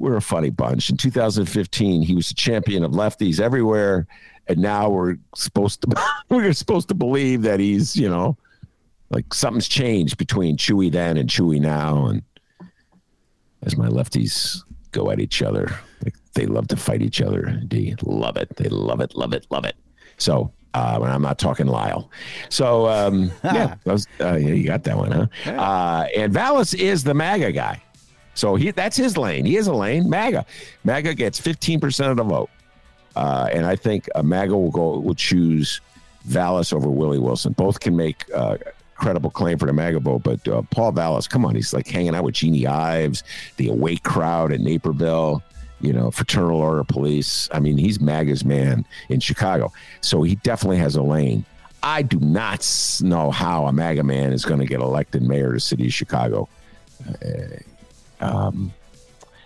We're a funny bunch. In two thousand fifteen, he was the champion of lefties everywhere, and now we're supposed to we're supposed to believe that he's, you know, like something's changed between Chewy then and Chewy now, and as my lefties go at each other, like They love to fight each other. They love it. They love it, love it, love it. So uh, when I'm not talking Lyle. So, um, yeah, that was, uh, yeah, you got that one, huh? Yeah. Uh, and Vallas is the MAGA guy. So he that's his lane. He is a lane. MAGA. MAGA gets fifteen percent of the vote. Uh, and I think uh, MAGA will go will choose Vallas over Willie Wilson. Both can make uh, credible claim for the MAGA vote, but uh, Paul Vallas, come on, he's like hanging out with Jeannie Ives, the awake crowd at Naperville, you know, Fraternal Order Police. I mean, he's MAGA's man in Chicago, so he definitely has a lane. I do not know how a MAGA man is going to get elected mayor of the city of Chicago. Uh, um,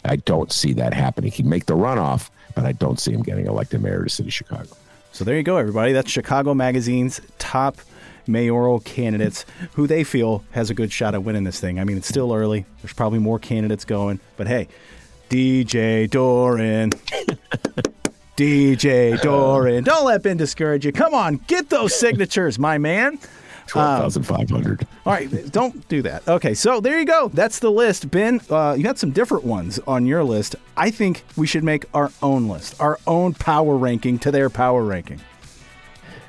I don't see that happening. He'd make the runoff, but I don't see him getting elected mayor of the city of Chicago. So there you go, everybody. That's Chicago Magazine's top mayoral candidates who they feel has a good shot at winning this thing. I mean, it's still early. There's probably more candidates going. But, hey, D J Doran, D J Doran, don't let Ben discourage you. Come on, get those signatures, my man. twelve thousand five hundred. Um, all right, don't do that. Okay, so there you go. That's the list. Ben, uh, you got some different ones on your list. I think we should make our own list, our own power ranking to their power ranking.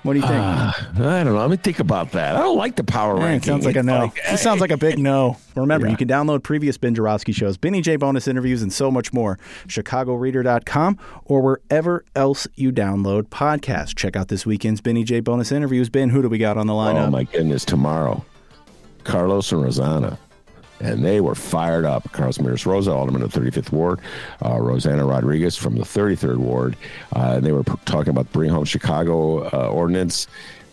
What do you think? Uh, I don't know. Let me think about that. I don't like the power yeah, ranking. It sounds like a no. Like, this sounds like a big no. Remember, yeah. You can download previous Ben Jarofsky shows, Benny J bonus interviews, and so much more. Chicago Reader dot com or wherever else you download podcasts. Check out this weekend's Benny J bonus interviews. Ben, who do we got on the lineup? Oh, my goodness. Tomorrow, Carlos and Rosanna. And they were fired up. Carlos Maris Rosa, alderman of the thirty-fifth Ward, uh, Rosanna Rodriguez from the thirty-third Ward. Uh, and they were p- talking about the Bring Home Chicago uh, ordinance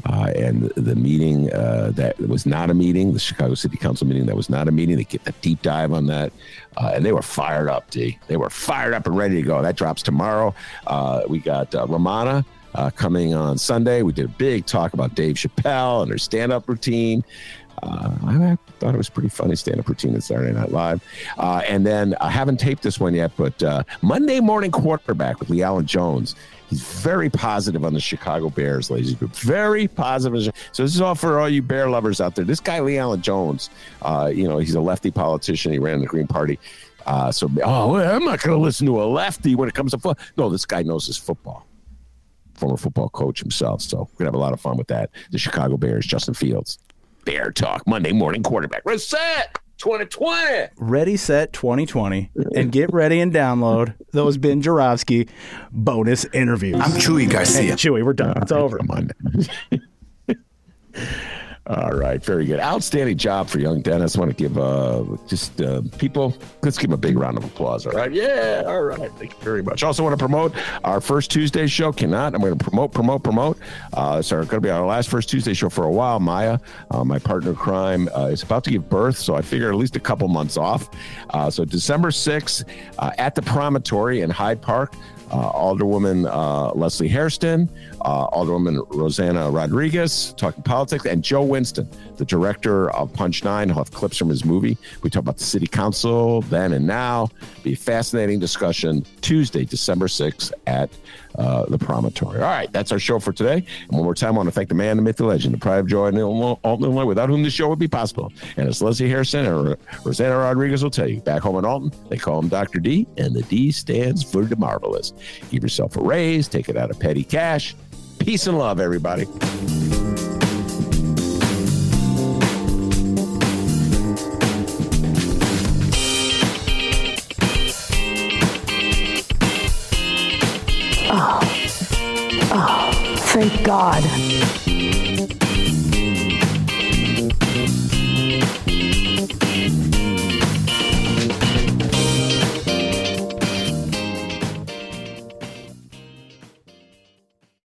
uh, and the, the meeting uh, that was not a meeting, the Chicago City Council meeting that was not a meeting. They get a deep dive on that. Uh, and they were fired up, D. They were fired up and ready to go. That drops tomorrow. Uh, we got uh, Romana. Uh, coming on Sunday. We did a big talk about Dave Chappelle and her stand-up routine. Uh, I thought it was pretty funny, stand-up routine at Saturday Night Live. Uh, and then I haven't taped this one yet, but uh, Monday Morning Quarterback with Lee Allen Jones. He's very positive on the Chicago Bears, ladies and gentlemen. Very positive. So this is all for all you Bear lovers out there. This guy, Lee Allen Jones, uh, you know, he's a lefty politician. He ran the Green Party. Uh, so, oh, I'm not going to listen to a lefty when it comes to football. No, this guy knows his football. Former football coach himself. So we're going to have a lot of fun with that. The Chicago Bears, Justin Fields. Bear Talk, Monday Morning Quarterback. Ready, set, twenty twenty. Ready, set, twenty twenty. And get ready and download those Ben Jarofsky bonus interviews. I'm Chewy Garcia. Hey, Chewy, we're done. All it's right, over. Come on. All right. Very good. Outstanding job for young Dennis. I want to give uh, just uh, people, let's give him a big round of applause. All right. Yeah. All right. Thank you very much. Also want to promote our first Tuesday show. Cannot. I'm going to promote, promote, promote. Uh, it's going to be our last first Tuesday show for a while. Maya, uh, my partner in crime, uh, is about to give birth. So I figure at least a couple months off. Uh, so December sixth uh, at the Promontory in Hyde Park. Uh, Alderwoman uh, Leslie Hairston, uh, Alderwoman Rosanna Rodriguez, talking politics, and Joe Winston, the director of Punch Nine. He'll have clips from his movie. We talk about the city council then and now. Be a fascinating discussion Tuesday, December sixth at uh, the Promontory. All right, that's our show for today. And one more time, I want to thank the man, the myth, the legend, the pride of joy in Illinois, Alton, Illinois, without whom this show would be possible. And as Leslie Hairston and Rosanna Rodriguez will tell you, back home in Alton, they call him Doctor D, and the D stands for the marvelous. Give yourself a raise, take it out of petty cash. Peace and love, everybody. Oh, oh, thank God.